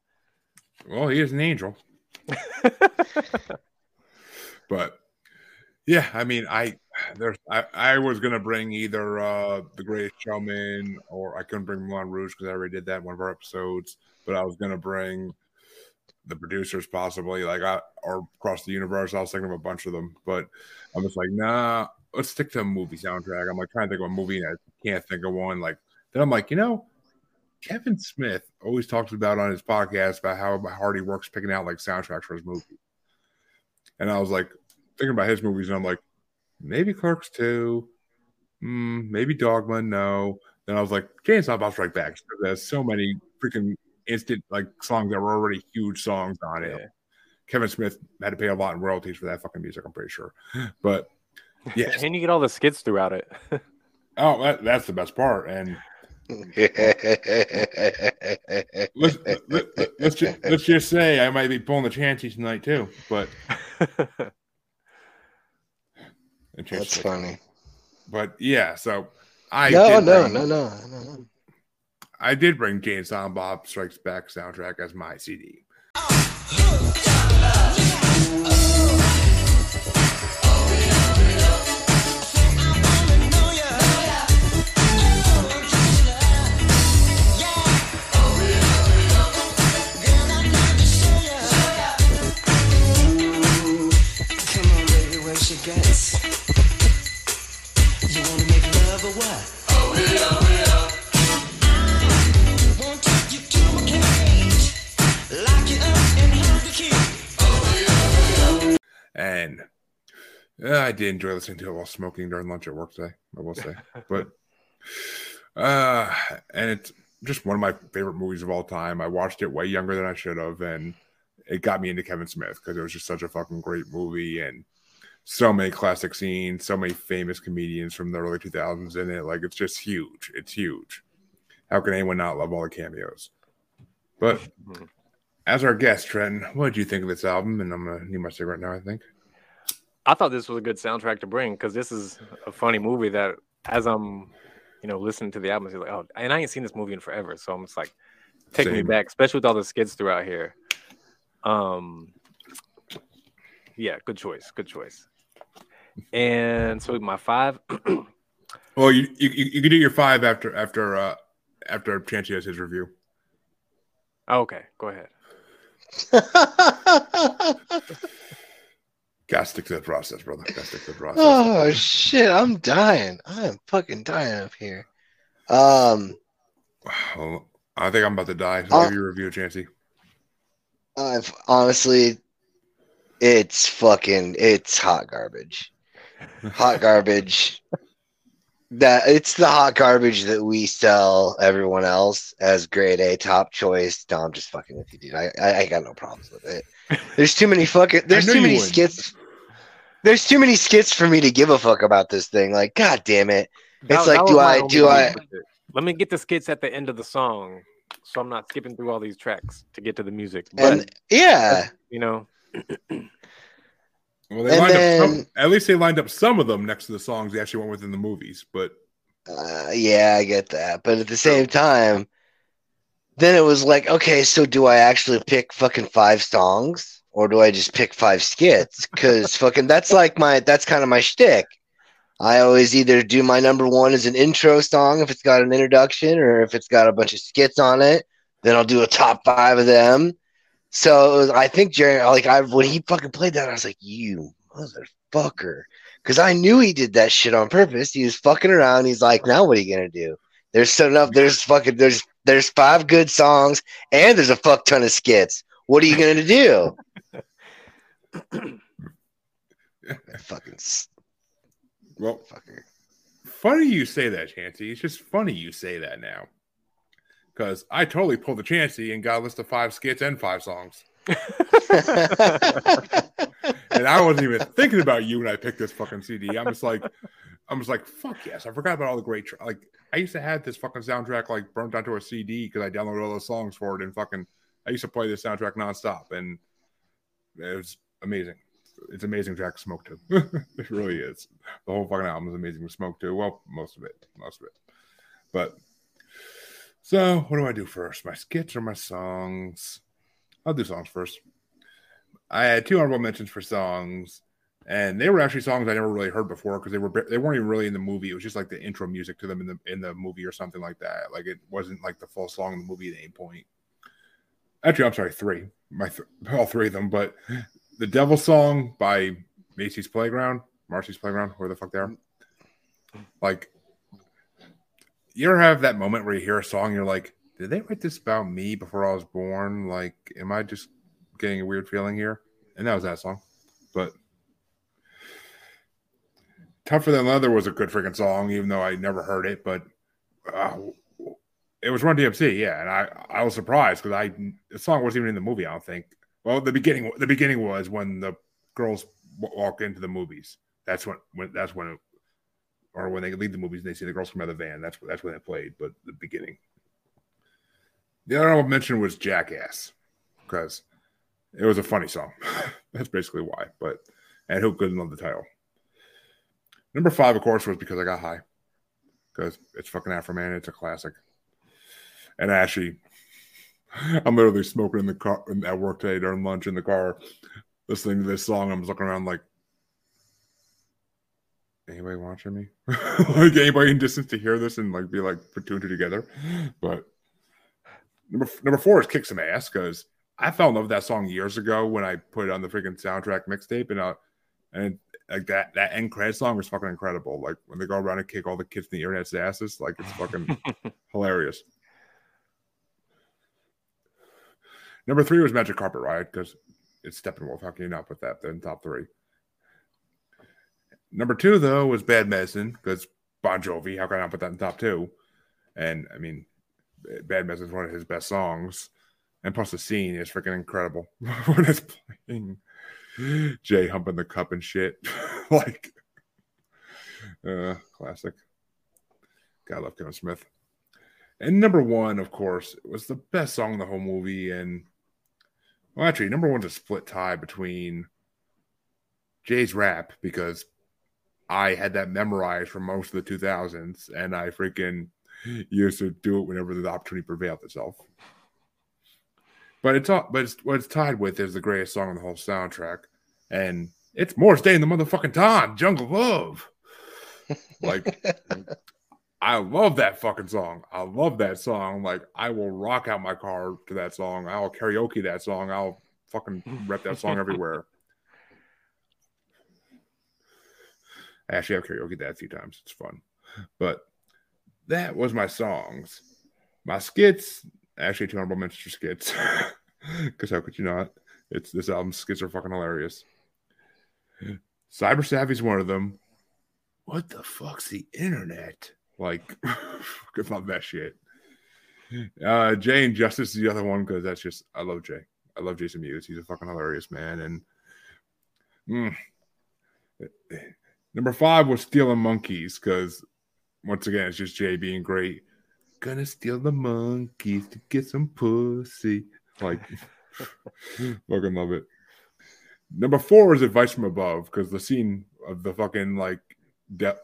Well, he is an angel. But yeah, I mean, I there's I, I was gonna bring either uh, The Greatest Showman, or I couldn't bring Moulin Rouge because I already did that in one of our episodes. But I was gonna bring The Producers, possibly, like I or Across the Universe. I was thinking of a bunch of them, but I'm just like, nah, let's stick to a movie soundtrack. I'm like trying to think of a movie, and I can't think of one. Like then I'm like, you know, Kevin Smith always talks about on his podcast about how hard he works picking out like soundtracks for his movie. And I was like thinking about his movies, and I'm like, maybe Clerks two, mm, maybe Dogma. No, then I was like, James, I'll strike back. There's so many freaking instant like songs that were already huge songs on it. Yeah. Kevin Smith had to pay a lot in royalties for that fucking music, I'm pretty sure. But yeah, and you get all the skits throughout it. Oh, that, that's the best part. And let's, let, let's just let's just say I might be pulling the Chancy tonight too, but that's funny. But yeah, so I no no, bring, no no no no. I did bring James Silent Bob Strikes Back soundtrack as my C D. And uh, I did enjoy listening to it while smoking during lunch at work today, I will say. But uh, and it's just one of my favorite movies of all time. I watched it way younger than I should have, and it got me into Kevin Smith because it was just such a fucking great movie, and so many classic scenes, so many famous comedians from the early two thousands in it. Like, it's just huge. It's huge. How can anyone not love all the cameos? But as our guest, Trenton, what did you think of this album? And I'm going to need my cigarette now, I think. I thought this was a good soundtrack to bring because this is a funny movie that as I'm, you know, listening to the album, you're like, oh, and I ain't seen this movie in forever. So I'm just like, take Same. me back, especially with all the skits throughout here. Um, Yeah, good choice. Good choice. And so my five. Well, you, you you can do your five after after uh, after Chancey has his review. Oh, okay, go ahead. Gotta stick to the process, brother. Gotta stick to the process. Oh shit, I'm dying. I am fucking dying up here. Um, well, I think I'm about to die. So I'll give you a review, Chancey. I've honestly, it's fucking, it's hot garbage. Hot garbage. That it's the hot garbage that we sell everyone else as grade A top choice. No, I'm just fucking with you, dude. I I, I got no problems with it. There's too many fucking. There's too many wouldn't. skits. There's too many skits for me to give a fuck about this thing. Like, god damn it! It's that, like, that do I do I? Let me get the skits at the end of the song, so I'm not skipping through all these tracks to get to the music. But, and yeah, you know. Well, they lined then, up some, at least they lined up some of them next to the songs they actually went with in the movies, but uh, yeah, I get that. But at the same time, then it was like, okay, so do I actually pick fucking five songs, or do I just pick five skits? Because fucking that's like my that's kind of my shtick. I always either do my number one as an intro song if it's got an introduction, or if it's got a bunch of skits on it, then I'll do a top five of them. So it was, I think Jerry, like I when he fucking played that, I was like, "You motherfucker," because I knew he did that shit on purpose. He was fucking around. He's like, "Now what are you gonna do? There's enough. There's fucking. There's there's five good songs, and there's a fuck ton of skits. What are you gonna do?" Fucking well, fucker. Funny you say that, Chancey. It's just funny you say that now. Because I totally pulled the Chancey and got a list of five skits and five songs. And I wasn't even thinking about you when I picked this fucking C D. I'm just like, I was like, fuck yes. I forgot about all the great tra- like I used to have this fucking soundtrack like burnt onto a C D because I downloaded all those songs for it, and fucking I used to play this soundtrack nonstop, and it was amazing. It's amazing track to smoke to. It really is. The whole fucking album is amazing to smoke to. Well, most of it. Most of it. But so what do I do first? My skits or my songs? I'll do songs first. I had two honorable mentions for songs, and they were actually songs I never really heard before because they were they weren't even really in the movie. It was just like the intro music to them in the in the movie or something like that. Like it wasn't like the full song in the movie at any point. Actually, I'm sorry, three. My th- all three of them, but the Devil Song by Macy's Playground, Marcy's Playground, where the fuck they are. Like, you ever have that moment where you hear a song and you're like, did they write this about me before I was born? Like, am I just getting a weird feeling here? And that was that song. But Tougher Than Leather was a good freaking song, even though I never heard it. But uh, it was Run D M C, yeah. And I, I was surprised because I the song wasn't even in the movie, I don't think. Well, the beginning the beginning was when the girls walk into the movies. That's when, when that's when it, or when they leave the movies and they see the girls come out of the van. That's that's when it played, but the beginning. The other one I mentioned was Jackass because it was a funny song. That's basically why. But and who couldn't love the title? Number five, of course, was Because I Got High because it's fucking Afro Man. It's a classic, and I actually. I'm literally smoking in the car at work today during lunch in the car, listening to this song. I'm just looking around like, anybody watching me? Like anybody in distance to hear this and like be like put two and two together. But number number four is Kick Some Ass because I fell in love with that song years ago when I put it on the freaking soundtrack mixtape and uh and like that that end credit song was fucking incredible. Like when they go around and kick all the kids in the internet's asses, like it's fucking hilarious. Number three was Magic Carpet Ride because it's Steppenwolf. How can you not put that in top three? Number two, though, was Bad Medicine because Bon Jovi. How can I not put that in top two? And, I mean, Bad Medicine is one of his best songs. And plus the scene is freaking incredible when it's playing Jay humping the cup and shit. Like, uh, classic. God, I love Kevin Smith. And number one, of course, was the best song in the whole movie. And well, actually, number one's a split tie between Jay's Rap because I had that memorized for most of the two thousands, and I freaking used to do it whenever the opportunity prevailed itself. But it's all, but it's, what it's tied with is the greatest song on the whole soundtrack, and it's Morris Day in the motherfucking Time, Jungle Love. Like, I love that fucking song. I love that song. Like, I will rock out my car to that song. I'll karaoke that song. I'll fucking rep that song everywhere. I actually have karaoke that a few times. It's fun. But that was my songs. My skits, actually two honorable mentions for skits. Because how could you not? It's this album's skits are fucking hilarious. Cyber Savvy's one of them. What the fuck's the internet? Like, if not that shit. Uh, Jay and Justice is the other one because that's just, I love Jay. I love Jason Mewes. He's a fucking hilarious man. And mm, number five was Stealing Monkeys because, once again, it's just Jay being great. Gonna steal the monkeys to get some pussy. Like, fucking love it. Number four is Advice from Above because the scene of the fucking, like, De-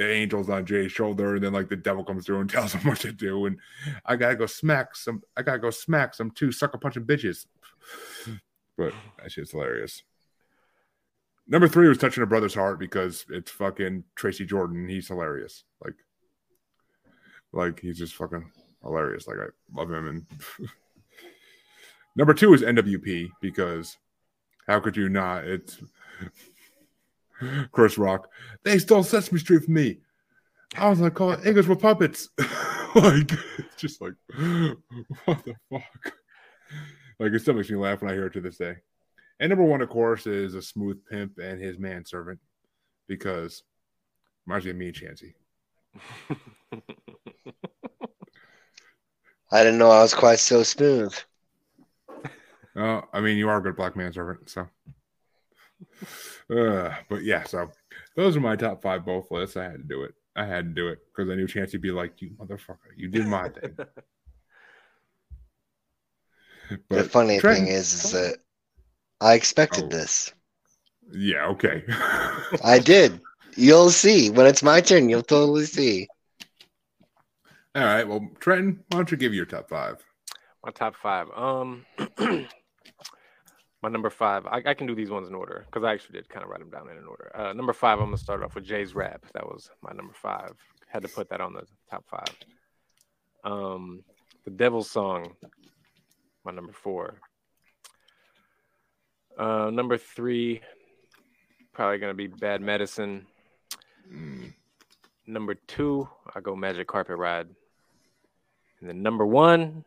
angels on Jay's shoulder, and then like the devil comes through and tells him what to do, and I gotta go smack some. I gotta go smack some two sucker punching bitches. But that shit's hilarious. Number three was Touching a Brother's Heart because it's fucking Tracy Jordan. He's hilarious. Like, like he's just fucking hilarious. Like, I love him. And number two is N W P because how could you not? It's Chris Rock, they stole Sesame Street from me. I was like, call it English with puppets. Like, it's just like, what the fuck? Like, it still makes me laugh when I hear it to this day. And number one, of course, is A Smooth Pimp and His Manservant because reminds me of me and Chansey. I didn't know I was quite so smooth. Uh, I mean, you are a good black manservant, so. Uh, but yeah, so those are my top five both lists. I had to do it. I had to do it because I knew Chance would be like, you motherfucker, you did my thing. But the funny Trent, thing is, is that I expected oh. this. Yeah, okay. I did. You'll see. When it's my turn, you'll totally see. All right. Well, Trenton, why don't you give your top five? My top five. Um, my number five. I, I can do these ones in order because I actually did kind of write them down in an order. Uh, number five, I'm going to start off with Jay's Rap. That was my number five. Had to put that on the top five. Um, The Devil's Song, my number four. Uh, number three, probably going to be Bad Medicine. Mm. Number two, I go Magic Carpet Ride. And then number one,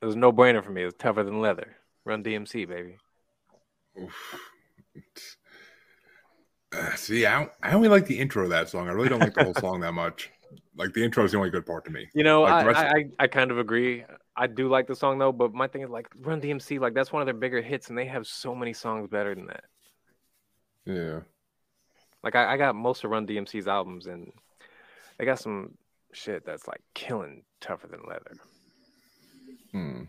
it was no brainer for me. It was tougher than leather. Run D M C, baby. Uh, see, I, I only like the intro of that song. I really don't like the whole song that much. Like, the intro is the only good part to me. You know, like, I, rest- I, I I kind of agree. I do like the song, though, but my thing is, like, Run D M C, like, that's one of their bigger hits, and they have so many songs better than that. Yeah. Like, I, I got most of Run D M C's albums, and they got some shit that's, like, killing tougher than leather. Hmm.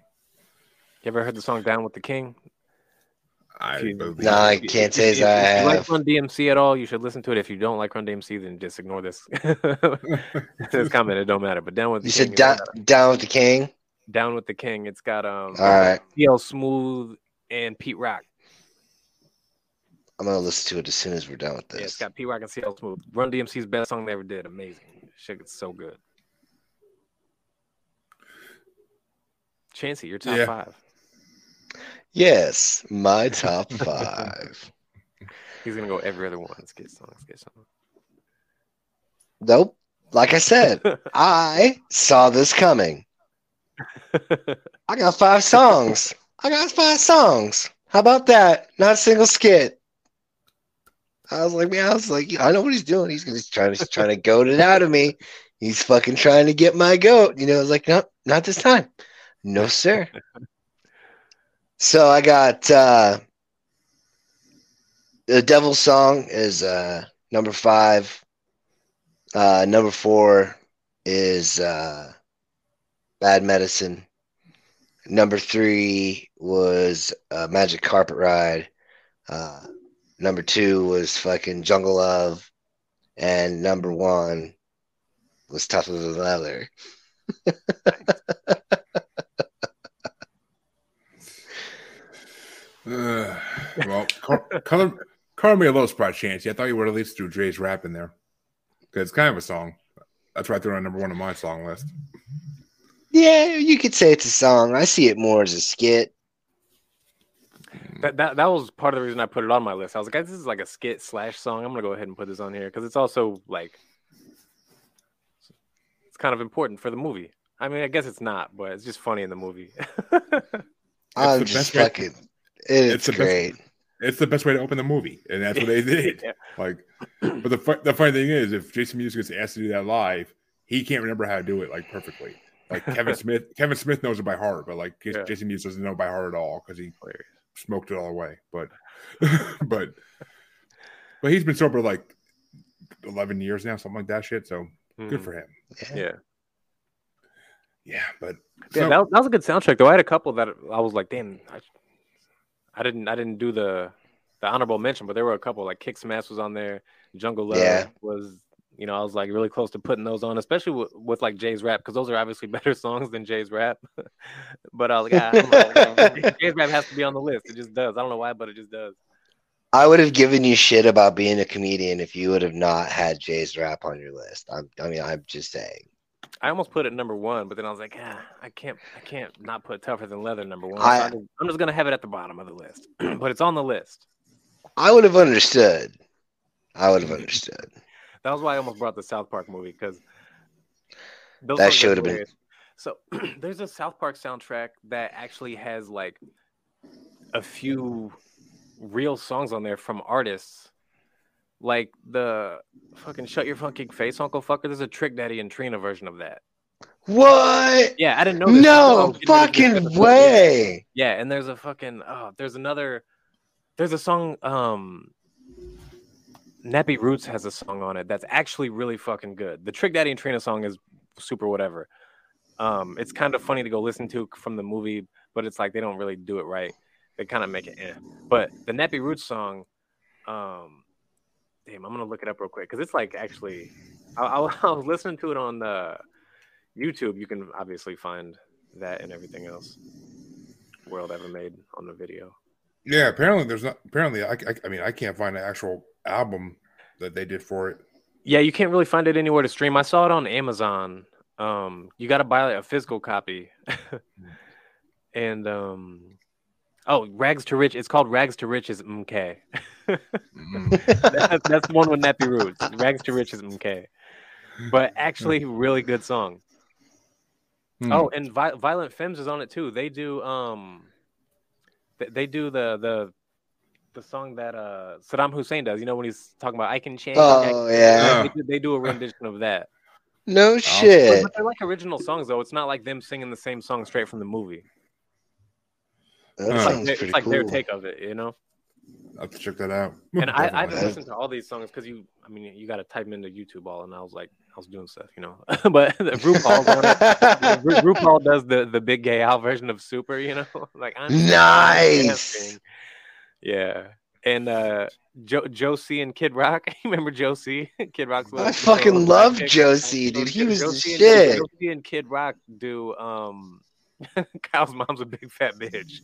You ever heard the song Down with the King? I you, no, I can't say that I have. If you like Run D M C at all, you should listen to it. If you don't like Run D M C, then just ignore this, this comment. It don't matter. But Down with the you King. You said down, down with the King? Down with the King. It's got um, all right. T L Smooth and Pete Rock. I'm going to listen to it as soon as we're done with this. Yeah, it's got Pete Rock and C L Smooth. Run D M C's best song they ever did. Amazing. Shit, it's so good. Chancey, your top yeah. five. Yes, my top five. He's going to go every other one. Skit song, skit song. Nope. Like I said, I saw this coming. I got five songs. I got five songs. How about that? Not a single skit. I was like, man, I was like, I know what he's doing. He's just trying to trying to goad it out of me. He's fucking trying to get my goat. You know, I was like, no, not this time. No, sir. So I got uh, The Devil's Song is uh, number five. Uh, number four is uh, Bad Medicine. Number three was uh, Magic Carpet Ride. Uh, number two was fucking Jungle Love. And number one was Tougher Than Leather. uh, well, color, color, color me a little surprised, Chancey. I thought you would at least do Jay's Rap in there. Because it's kind of a song. That's right there on number one of my song list. Yeah, you could say it's a song. I see it more as a skit. That, that that was part of the reason I put it on my list. I was like, this is like a skit slash song. I'm going to go ahead and put this on here because it's also like, it's kind of important for the movie. I mean, I guess it's not, but it's just funny in the movie. I'm the just fucking, to, it is it's the great. Best, it's the best way to open the movie, and that's what they did. Yeah. Like, but the, the funny thing is, if Jason Mewes gets asked to do that live, he can't remember how to do it like perfectly. Like Kevin Smith, Kevin Smith knows it by heart, but like yeah. Jason Mewes doesn't know by heart at all because he smoked it all away. But, but, but he's been sober like eleven years now, something like that. Shit, so mm. good for him. Yeah, yeah, but yeah, so, that, was, that was a good soundtrack though. I had a couple that I was like, damn, I, I didn't, I didn't do the the honorable mention, but there were a couple like Kick Smash was on there, Jungle Love yeah. was. You know, I was like really close to putting those on, especially with, with like Jay's Rap, because those are obviously better songs than Jay's Rap. But I was like, ah, I don't know. Jay's Rap has to be on the list. It just does. I don't know why, but it just does. I would have given you shit about being a comedian if you would have not had Jay's Rap on your list. I'm, I mean, I'm just saying. I almost put it number one, but then I was like, ah, I can't, I can't not put Tougher Than Leather number one. I, so I'm just gonna have it at the bottom of the list, but it's on the list. I would have understood. I would have understood. That was why I almost brought the South Park movie because that should have been. So there's a South Park soundtrack that actually has like a few real songs on there from artists, like the fucking "Shut Your Fucking Face, Uncle Fucker." There's a Trick Daddy and Trina version of that. What? Yeah, I didn't know. This no fucking way. Yeah. yeah, and there's a fucking oh, there's another There's a song, um, Nappy Roots has a song on it that's actually really fucking good. The Trick Daddy and Trina song is super whatever. Um, it's kind of funny to go listen to from the movie, but it's like they don't really do it right. They kind of make it eh. But the Nappy Roots song, um, damn, I'm going to look it up real quick because it's like actually, I, I, I was listening to it on the YouTube. You can obviously find that and everything else World ever made on the video. Yeah, apparently there's not. Apparently, I, I, I mean, I can't find the actual album that they did for it. Yeah, you can't really find it anywhere to stream. I saw it on Amazon. Um, you got to buy like a physical copy. And um, oh, Rags to Rich. It's called Rags to Riches. M K. Mm-hmm. that, that's the one with Nappy Roots. Rags to Riches. M K. But actually, really good song. Mm-hmm. Oh, and Vi- Violent Femmes is on it too. They do. Um, They do the the the song that uh, Saddam Hussein does. You know when he's talking about I can change. Oh yeah, they do, they do a rendition of that. No um, shit. But they're like original songs though. It's not like them singing the same song straight from the movie. That it's like, it's like cool. Their take of it, you know. I have to check that out. And I, I've been listening to all these songs because you, I mean, you got to type into YouTube all, and I was like, I was doing stuff, you know. But RuPaul's on it. Ru- RuPaul does the, the big gay Al version of Super, you know. Like, I'm nice. Yeah, and uh, Joe Joe C and Kid Rock. You remember Joe C? Kid Rock's. I fucking love Joe C, dude. He was the shit. Joe C and Kid Rock do. Um, Kyle's mom's a big fat bitch.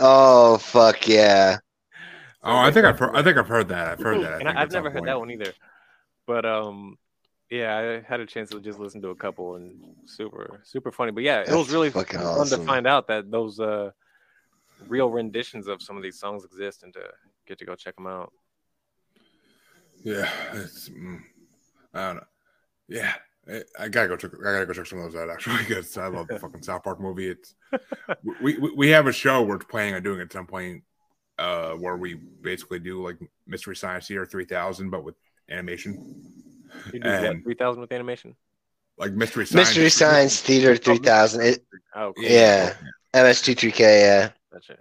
Oh fuck yeah. Oh, I think I've heard, I think I've heard that. I've heard that. I and I've never heard point. that one either. But um, yeah, I had a chance to just listen to a couple, and super, super funny. But yeah, That's it was really fun awesome. to find out that those uh, real renditions of some of these songs exist, and to get to go check them out. Yeah, it's, mm, I don't know. Yeah, it, I gotta go check. I gotta go check some of those out actually because I love the fucking South Park movie. It's we, we we have a show we're planning on doing at some point. Uh, where we basically do like Mystery Science Theater three thousand, but with animation. You do and what? three thousand with animation? Like Mystery Science Mystery Science Theater three thousand. It, oh, cool. Yeah. yeah. M S T three K, yeah. That's it.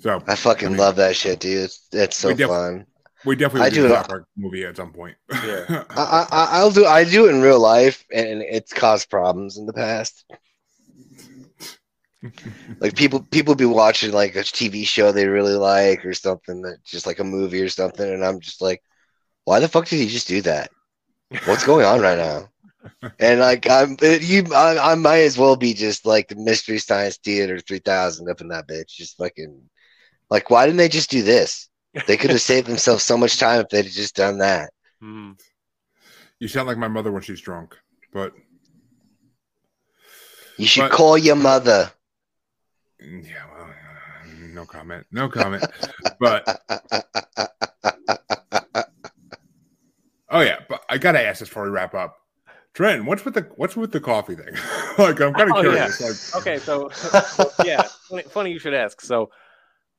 So, I fucking I mean, love that shit, dude. It's, it's so we def- fun. We definitely I do a South Park movie at some point. Yeah. I, I, I'll do, I do it in real life, and it's caused problems in the past. Like people people be watching like a T V show they really like or something, that just like a movie or something, and I'm just like, why the fuck did he just do that? What's going on right now? And like I'm you I, I might as well be just like the Mystery Science Theater three thousand up in that bitch, just fucking like, why didn't they just do this? They could have saved themselves so much time if they'd just done that. Mm. You sound like my mother when she's drunk, but you should but... call your mother. Yeah, well, no comment, no comment. But oh yeah, but I gotta ask this before we wrap up, Trent. What's with the what's with the coffee thing? Like, I'm kind of oh, curious. Yeah. Like... Okay, so yeah, funny, funny you should ask. So,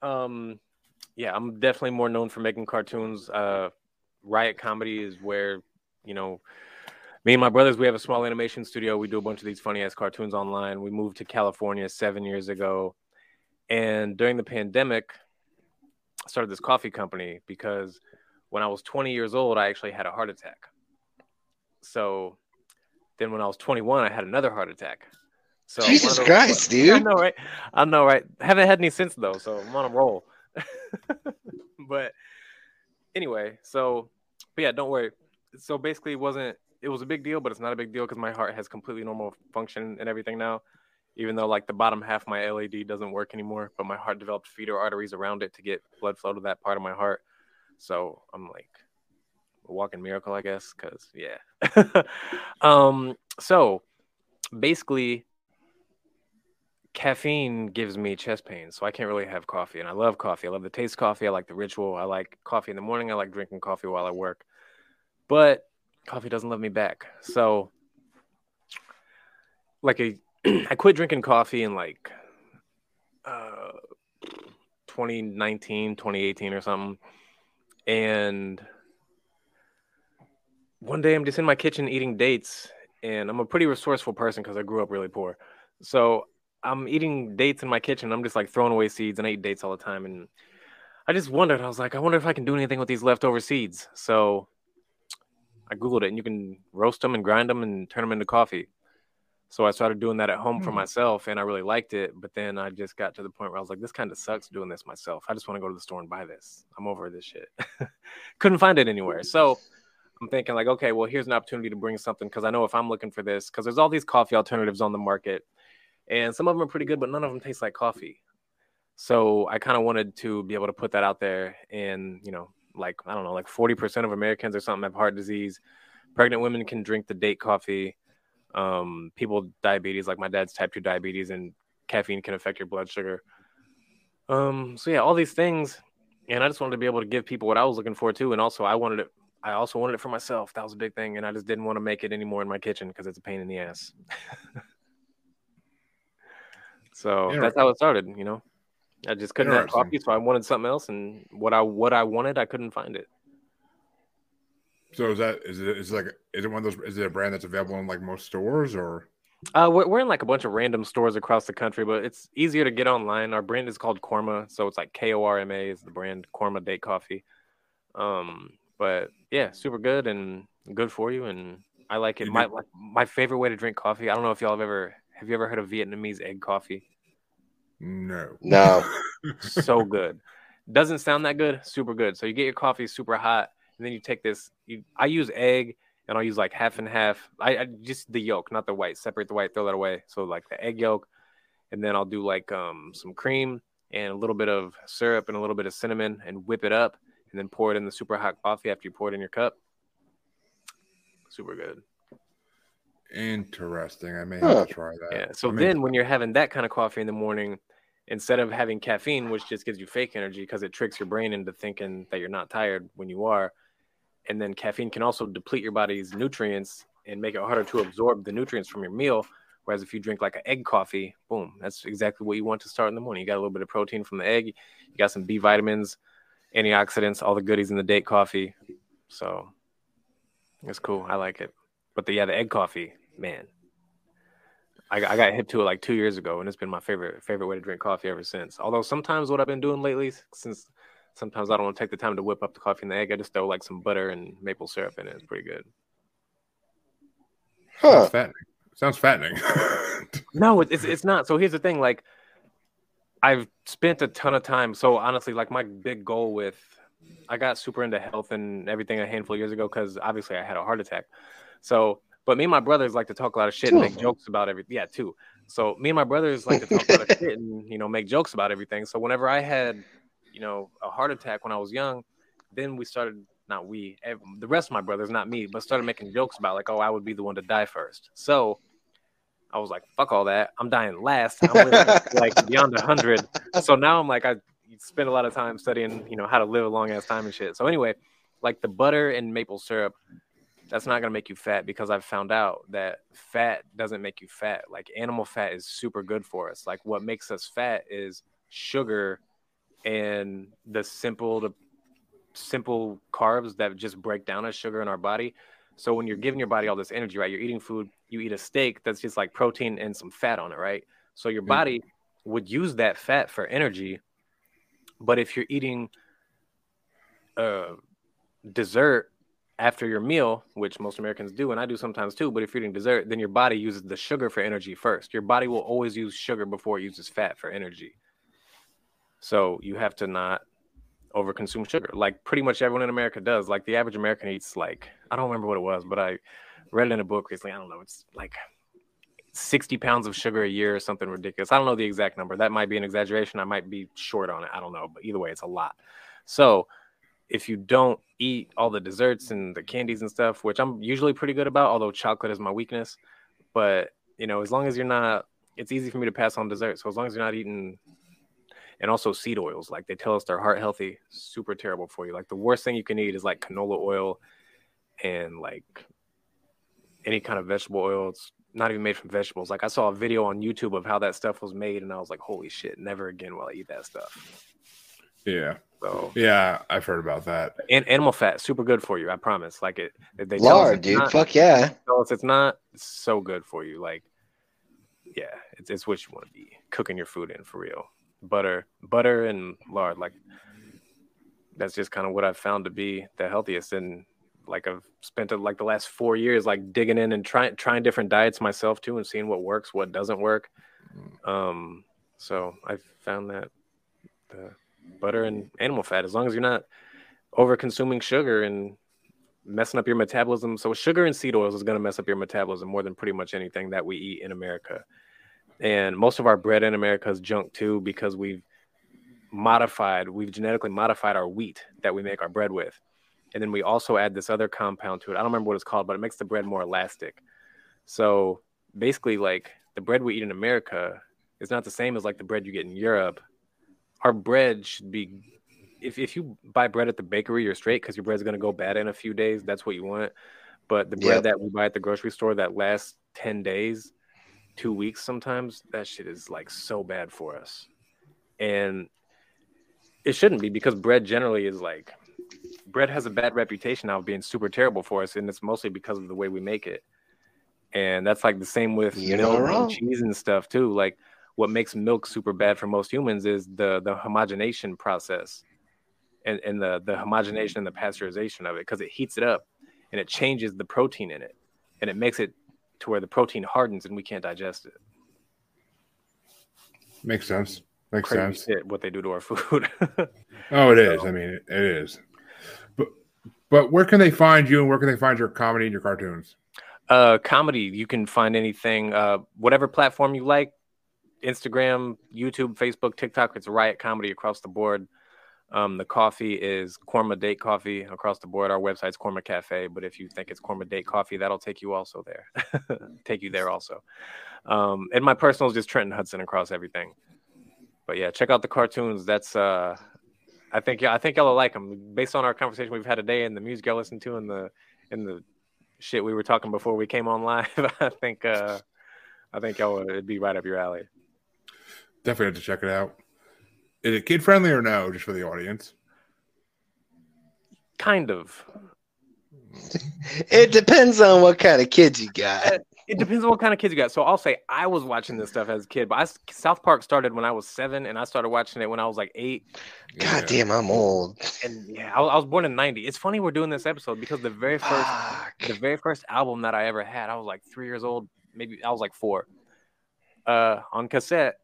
um, yeah, I'm definitely more known for making cartoons. Uh, Riot Comedy is where, you know, me and my brothers, we have a small animation studio. We do a bunch of these funny ass cartoons online. We moved to California seven years ago. And during the pandemic, I started this coffee company because when I was twenty years old, I actually had a heart attack. So then when I was twenty-one, I had another heart attack. So Jesus those, Christ, dude. I know, right? I know, right? Haven't had any since though, so I'm on a roll. But anyway, so, but yeah, don't worry. So basically it wasn't, it was a big deal, but it's not a big deal because my heart has completely normal function and everything now, even though like the bottom half of my L A D doesn't work anymore, but my heart developed feeder arteries around it to get blood flow to that part of my heart. So I'm like a walking miracle, I guess, because yeah. um, so basically caffeine gives me chest pain, so I can't really have coffee, and I love coffee. I love the taste of coffee. I like the ritual. I like coffee in the morning. I like drinking coffee while I work, but coffee doesn't love me back. So like a, I quit drinking coffee in like uh, twenty nineteen, twenty eighteen or something. And one day I'm just in my kitchen eating dates, and I'm a pretty resourceful person because I grew up really poor. So I'm eating dates in my kitchen. I'm just like throwing away seeds, and I eat dates all the time. And I just wondered. I was like, I wonder if I can do anything with these leftover seeds. So I Googled it, and you can roast them and grind them and turn them into coffee. So I started doing that at home mm. for myself, and I really liked it. But then I just got to the point where I was like, this kind of sucks doing this myself. I just want to go to the store and buy this. I'm over this shit. Couldn't find it anywhere. So I'm thinking like, okay, well, here's an opportunity to bring something, because I know if I'm looking for this, because there's all these coffee alternatives on the market, and some of them are pretty good, but none of them taste like coffee. So I kind of wanted to be able to put that out there. And, you know, like, I don't know, like forty percent of Americans or something have heart disease. Pregnant women can drink the date coffee. Um, people with diabetes, like my dad's type two diabetes, and caffeine can affect your blood sugar. Um, so, yeah, all these things. And I just wanted to be able to give people what I was looking for, too. And also I wanted it. I also wanted it for myself. That was a big thing. And I just didn't want to make it anymore in my kitchen because it's a pain in the ass. So yeah, that's how it started, you know. I just couldn't have coffee, so I wanted something else, and what I what I wanted, I couldn't find it. So is that is it is it like is it one of those? Is it a brand that's available in like most stores, or? Uh, we're, we're in like a bunch of random stores across the country, but it's easier to get online. our brand is called Korma, so it's like K O R M A is the brand. Korma Date Coffee. Um, but yeah, super good and good for you, and I like it. You my do- my favorite way to drink coffee. I don't know if y'all have ever have you ever heard of Vietnamese egg coffee? No, no, so good. Doesn't sound that good. Super good. So you get your coffee super hot, and then you take this. You, I use egg, and I'll use like half and half. I, I just the yolk, not the white. Separate the white, throw that away. So like the egg yolk, and then I'll do like um some cream and a little bit of syrup and a little bit of cinnamon, and whip it up, and then pour it in the super hot coffee after you pour it in your cup. Super good. Interesting. I may huh. have to try that. Yeah. So I mean, then when you're having that kind of coffee in the morning, instead of having caffeine, which just gives you fake energy because it tricks your brain into thinking that you're not tired when you are. And then caffeine can also deplete your body's nutrients and make it harder to absorb the nutrients from your meal. Whereas if you drink like an egg coffee, boom, that's exactly what you want to start in the morning. You got a little bit of protein from the egg. You got some B vitamins, antioxidants, all the goodies in the date coffee. So it's cool. I like it. But the, yeah, the egg coffee, man, I, I got hip to it like two years ago, and it's been my favorite favorite way to drink coffee ever since. Although sometimes what I've been doing lately, since sometimes I don't want to take the time to whip up the coffee and the egg, I just throw like some butter and maple syrup in it. It's pretty good. Huh. Sounds fattening. Sounds fattening. No, it's it's not. So here's the thing. Like, I've spent a ton of time. So honestly, like my big goal with, I got super into health and everything a handful of years ago because obviously I had a heart attack. So, but me and my brothers like to talk a lot of shit and make jokes about everything. Yeah, too. So me and my brothers like to talk a lot of shit and, you know, make jokes about everything. So whenever I had, you know, a heart attack when I was young, then we started, not we, the rest of my brothers, not me, but started making jokes about like, oh, I would be the one to die first. So I was like, fuck all that. I'm dying last. I'm living like beyond one hundred. So now I'm like, I spend a lot of time studying, you know, how to live a long ass time and shit. So anyway, like the butter and maple syrup, that's not going to make you fat, because I've found out that fat doesn't make you fat. Like animal fat is super good for us. Like what makes us fat is sugar and the simple, the simple carbs that just break down as sugar in our body. So when you're giving your body all this energy, right, you're eating food, you eat a steak that's just like protein and some fat on it, right? So your body mm-hmm. would use that fat for energy. But if you're eating uh, dessert after your meal, which most Americans do, and I do sometimes too, but if you're eating dessert, then your body uses the sugar for energy first. Your body will always use sugar before it uses fat for energy. So you have to not overconsume sugar, like pretty much everyone in America does. Like the average American eats like, I don't remember what it was, but I read it in a book recently. I don't know. It's like sixty pounds of sugar a year or something ridiculous. I don't know the exact number. That might be an exaggeration. I might be short on it. I don't know. But either way, it's a lot. So if you don't eat all the desserts and the candies and stuff, which I'm usually pretty good about, although chocolate is my weakness. But, you know, as long as you're not, it's easy for me to pass on dessert. So as long as you're not eating, and also seed oils, like they tell us they're heart healthy, super terrible for you. Like the worst thing you can eat is like canola oil and like any kind of vegetable oil. It's not even made from vegetables. Like I saw a video on YouTube of how that stuff was made, and I was like, holy shit, never again will I eat that stuff. Yeah. So, yeah, I've heard about that. And animal fat, super good for you. I promise. Like it, they tell Lord, us dude, not, fuck yeah. They tell us it's not it's so good for you. Like, yeah, it's it's what you want to be cooking your food in for real. Butter, butter, and lard. Like that's just kind of what I've found to be the healthiest. And like I've spent like the last four years, like digging in and trying, trying different diets myself too, and seeing what works, what doesn't work. Um, so I found that the butter and animal fat, as long as you're not over consuming sugar and messing up your metabolism. So sugar and seed oils is going to mess up your metabolism more than pretty much anything that we eat in America. And most of our bread in America is junk too, because we've modified, we've genetically modified our wheat that we make our bread with. And then we also add this other compound to it. I don't remember what it's called, but it makes the bread more elastic. So basically, like, the bread we eat in America is not the same as like the bread you get in Europe. Our bread should be, if if you buy bread at the bakery, you're straight, because your bread's going to go bad in a few days. That's what you want. But the bread yep. that we buy at the grocery store that lasts ten days, two weeks sometimes, that shit is like so bad for us. And it shouldn't be, because bread generally is like, bread has a bad reputation now of being super terrible for us, and it's mostly because of the way we make it. And that's like the same with you milk and cheese and stuff too. Like, what makes milk super bad for most humans is the the homogenation process and, and the, the homogenation and the pasteurization of it, because it heats it up and it changes the protein in it, and it makes it to where the protein hardens and we can't digest it. Makes sense. Makes Crazy sense. Shit, what they do to our food. oh, it so. is. I mean, it, it is. But but where can they find you, and where can they find your comedy and your cartoons? Uh, comedy, you can find anything, uh, whatever platform you like, Instagram, YouTube, Facebook, TikTok. It's Riot Comedy across the board. Um, the coffee is Korma Date Coffee across the board. Our website's Korma Cafe, but if you think it's Korma Date Coffee, that'll take you also there. take you there also. Um, and my personal is just Trenton Hudson across everything. But yeah, check out the cartoons. That's uh, I think yeah, I think y'all will like them based on our conversation we've had today and the music y'all listen to and the and the shit we were talking before we came on live. I think uh, I think y'all would, it'd be right up your alley. Definitely have to check it out. Is it kid friendly or no? Just for the audience. Kind of. It depends on what kind of kids you got. It depends on what kind of kids you got. So I'll say I was watching this stuff as a kid, but I, South Park started when I was seven, and I started watching it when I was like eight. God yeah. damn, I'm old. And yeah, I, I was born in ninety. It's funny we're doing this episode because the very first, Fuck. the very first album that I ever had, I was like three years old. Maybe I was like four. Uh, on cassette,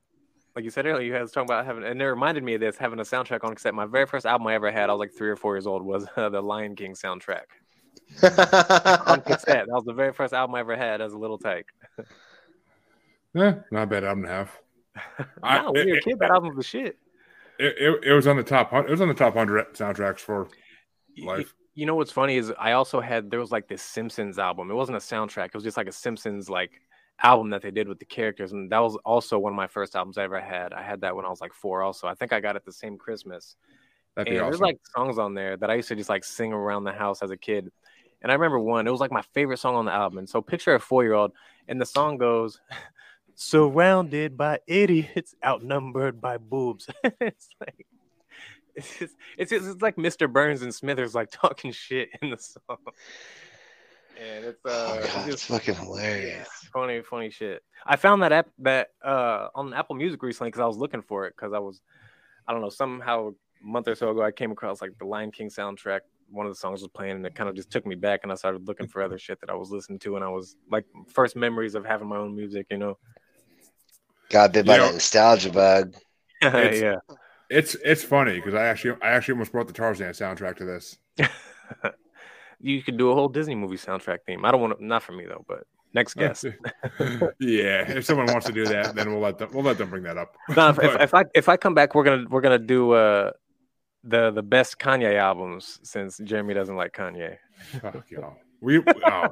like you said earlier, you guys talking about having, and it reminded me of this, having a soundtrack on cassette. My very first album I ever had, I was like three or four years old, was uh, the Lion King soundtrack. on cassette. That was the very first album I ever had as a little tyke. Yeah, not bad album to have. I, no, when you're a kid, that album was shit. It, it it was on the top. It was on the top hundred soundtracks for life. You, you know what's funny is I also had there was like this Simpsons album. It wasn't a soundtrack. It was just like a Simpsons like album that they did with the characters, and that was also one of my first albums I ever had. I had that when I was like four. Also, I think I got it the same Christmas. That'd be and awesome. There's like songs on there that I used to just like sing around the house as a kid. And I remember one, it was like my favorite song on the album. And so picture a four-year-old, and the song goes, surrounded by idiots, outnumbered by boobs. it's like, it's, just, it's, just, it's like Mister Burns and Smithers like talking shit in the song. And it's, uh, oh God, it's fucking hilarious. Funny, funny shit. I found that app that uh, on Apple Music recently because I was looking for it because I was, I don't know, somehow a month or so ago I came across like the Lion King soundtrack. One of the songs was playing, and it kind of just took me back, and I started looking for other shit that I was listening to, and I was like, first memories of having my own music, you know. Got bit by that nostalgia bug. It's, yeah, it's it's funny because I actually I actually almost brought the Tarzan soundtrack to this. You could do a whole Disney movie soundtrack theme. I don't want to, not for me though, but next guest. yeah, if someone wants to do that, then we'll let them we'll let them bring that up. No, if, but, if I if I come back, we're gonna we're gonna do. Uh, The the best Kanye albums since Jeremy doesn't like Kanye. Fuck y'all. We uh,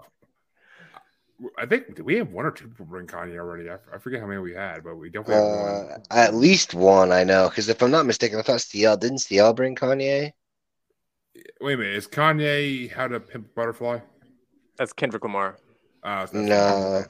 I think we have one or two people bring Kanye already. I, I forget how many we had, but we definitely uh, have one. At least one, I know, because if I'm not mistaken, I thought Steele didn't Steele bring Kanye. Wait a minute, is Kanye How to Pimp a Butterfly? That's Kendrick Lamar. Uh, so no,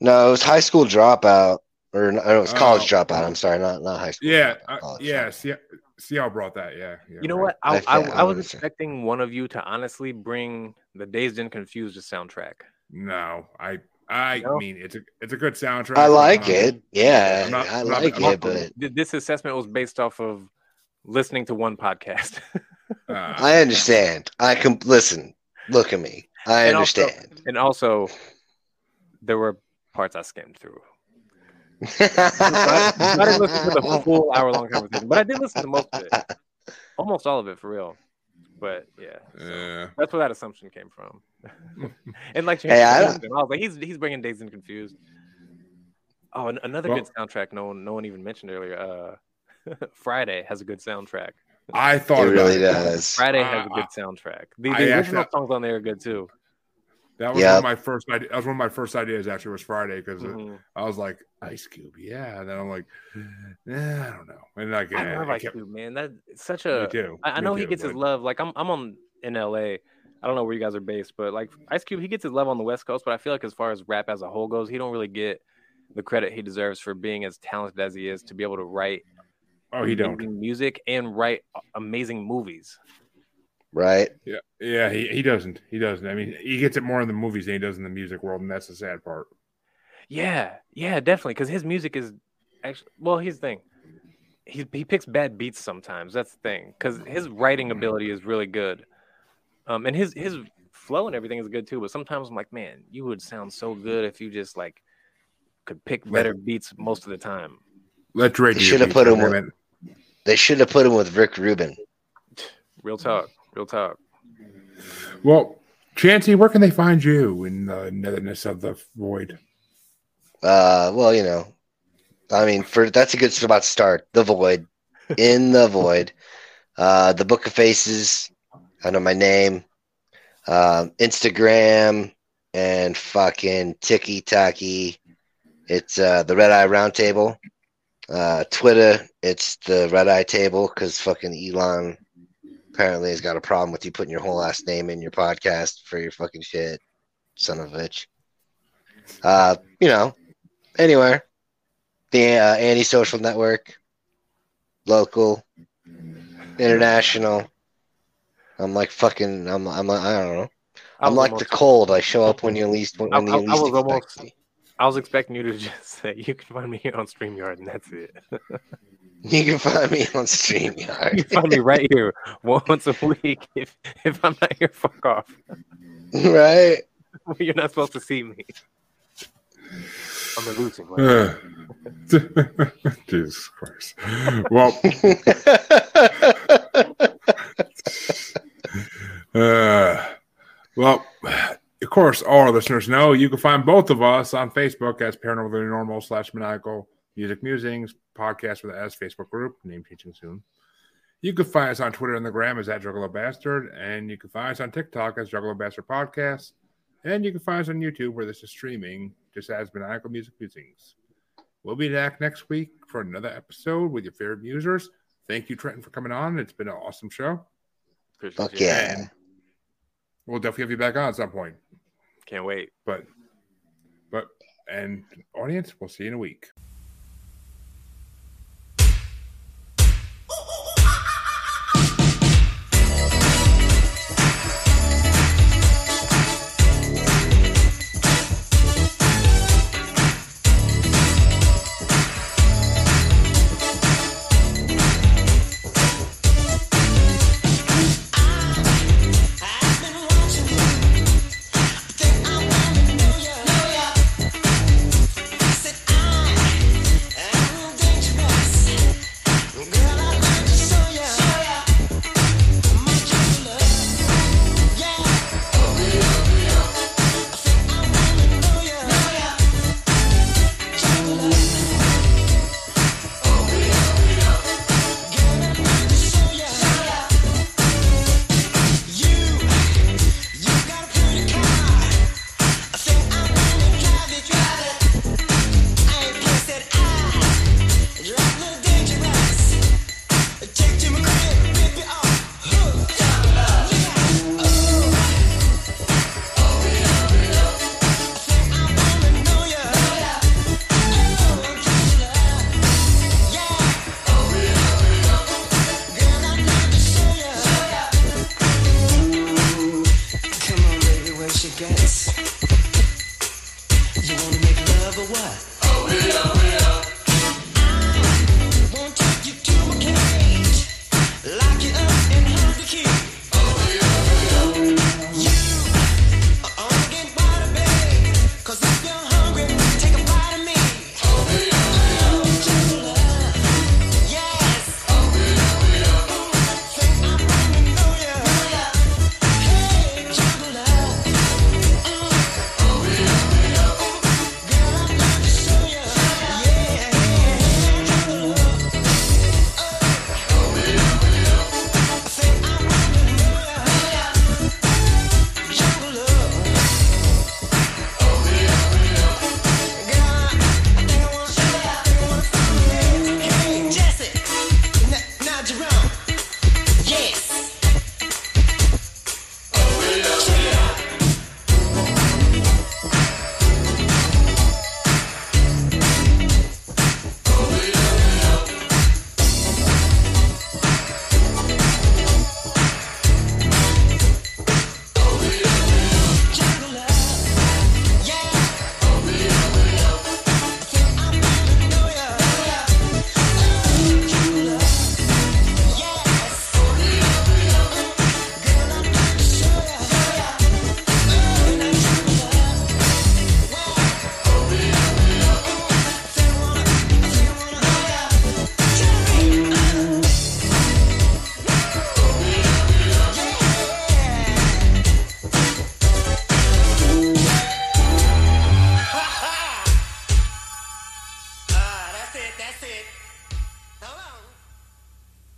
no, it was High School Dropout, or no, it was College oh. Dropout. I'm sorry, not not high school. Yeah, uh, yes, yeah. See, I brought that. Yeah, yeah you know right. what? I I, I, I was expecting one of you to honestly bring the Dazed and Confused soundtrack. No, I I no? mean it's a it's a good soundtrack. I like um, it. Yeah, not, I like not, it. Not, but this assessment was based off of listening to one podcast. I understand. I can listen. Look at me. I and understand. Also, and also, there were parts I skimmed through. So I, I didn't listen to the full hour-long conversation, but I did listen to most of it, almost all of it, for real. But yeah, so yeah. That's where that assumption came from. And like, hey, I, I was like, he's he's bringing Dazed and Confused. Oh, and another well, good soundtrack. No one, no one even mentioned earlier. Uh, Friday has a good soundtrack. I thought it really does. Friday uh, has a good soundtrack. The, the original that, songs on there are good too. That was yep. one of my first. That was one of my first ideas. Actually, was Friday because mm-hmm. I was like Ice Cube, yeah. And then I'm like, eh, I don't know. And like, I love Ice Cube, man. That's such a. Me too. I, I know me he too, gets but... his love. Like I'm, I'm on in L A. I don't know where you guys are based, but like Ice Cube, he gets his love on the West Coast. But I feel like as far as rap as a whole goes, he don't really get the credit he deserves for being as talented as he is to be able to write. Oh, he don't music and write amazing movies. Right. Yeah. Yeah. He, he doesn't. He doesn't. I mean, he gets it more in the movies than he does in the music world, and that's the sad part. Yeah. Yeah. Definitely, because his music is actually well. Here's the thing. He he picks bad beats sometimes. That's the thing, because his writing ability is really good, um, and his his flow and everything is good too. But sometimes I'm like, man, you would sound so good if you just like could pick better let, beats most of the time. Let's rate. They should have put him with. They should have put him with Rick Rubin. Real talk. Real talk. Well, Chancey, where can they find you in the netherness of the void? Uh, well, you know, I mean, for that's a good spot to start. The void, in the void, uh, the Book of Faces. I know my name, um, Instagram, and fucking Tiki Taki. It's uh, the Red Eye Roundtable. Uh, Twitter, it's the Red Eye Table because fucking Elon. Apparently, he's got a problem with you putting your whole last name in your podcast for your fucking shit, son of a bitch. Uh, you know, anywhere. The uh, anti-social network, local, international. I'm like fucking. I'm. I'm. I don't know. I'm like the cold. I show up when you least. When, when I, you least I was expect almost. Me. I was expecting you to just say you can find me on StreamYard, and that's it. You can find me on StreamYard. You can find me right here once a week. If if I'm not here, fuck off. Right? You're not supposed to see me. I'm losing. Uh, Jesus Christ. Well, uh, well, of course, all our listeners know you can find both of us on Facebook as Paranormal Normal slash Maniacal Music Musings, podcast with us, Facebook group, name changing soon. You can find us on Twitter and the gram as at Juggalo Bastard, and you can find us on TikTok as Juggalo Bastard Podcast, and you can find us on YouTube where this is streaming, just as Maniacal Music Musings. We'll be back next week for another episode with your favorite musers. Thank you, Trenton, for coming on. It's been an awesome show. Fuck you. Yeah. And we'll definitely have you back on at some point. Can't wait. But, but, and audience, we'll see you in a week.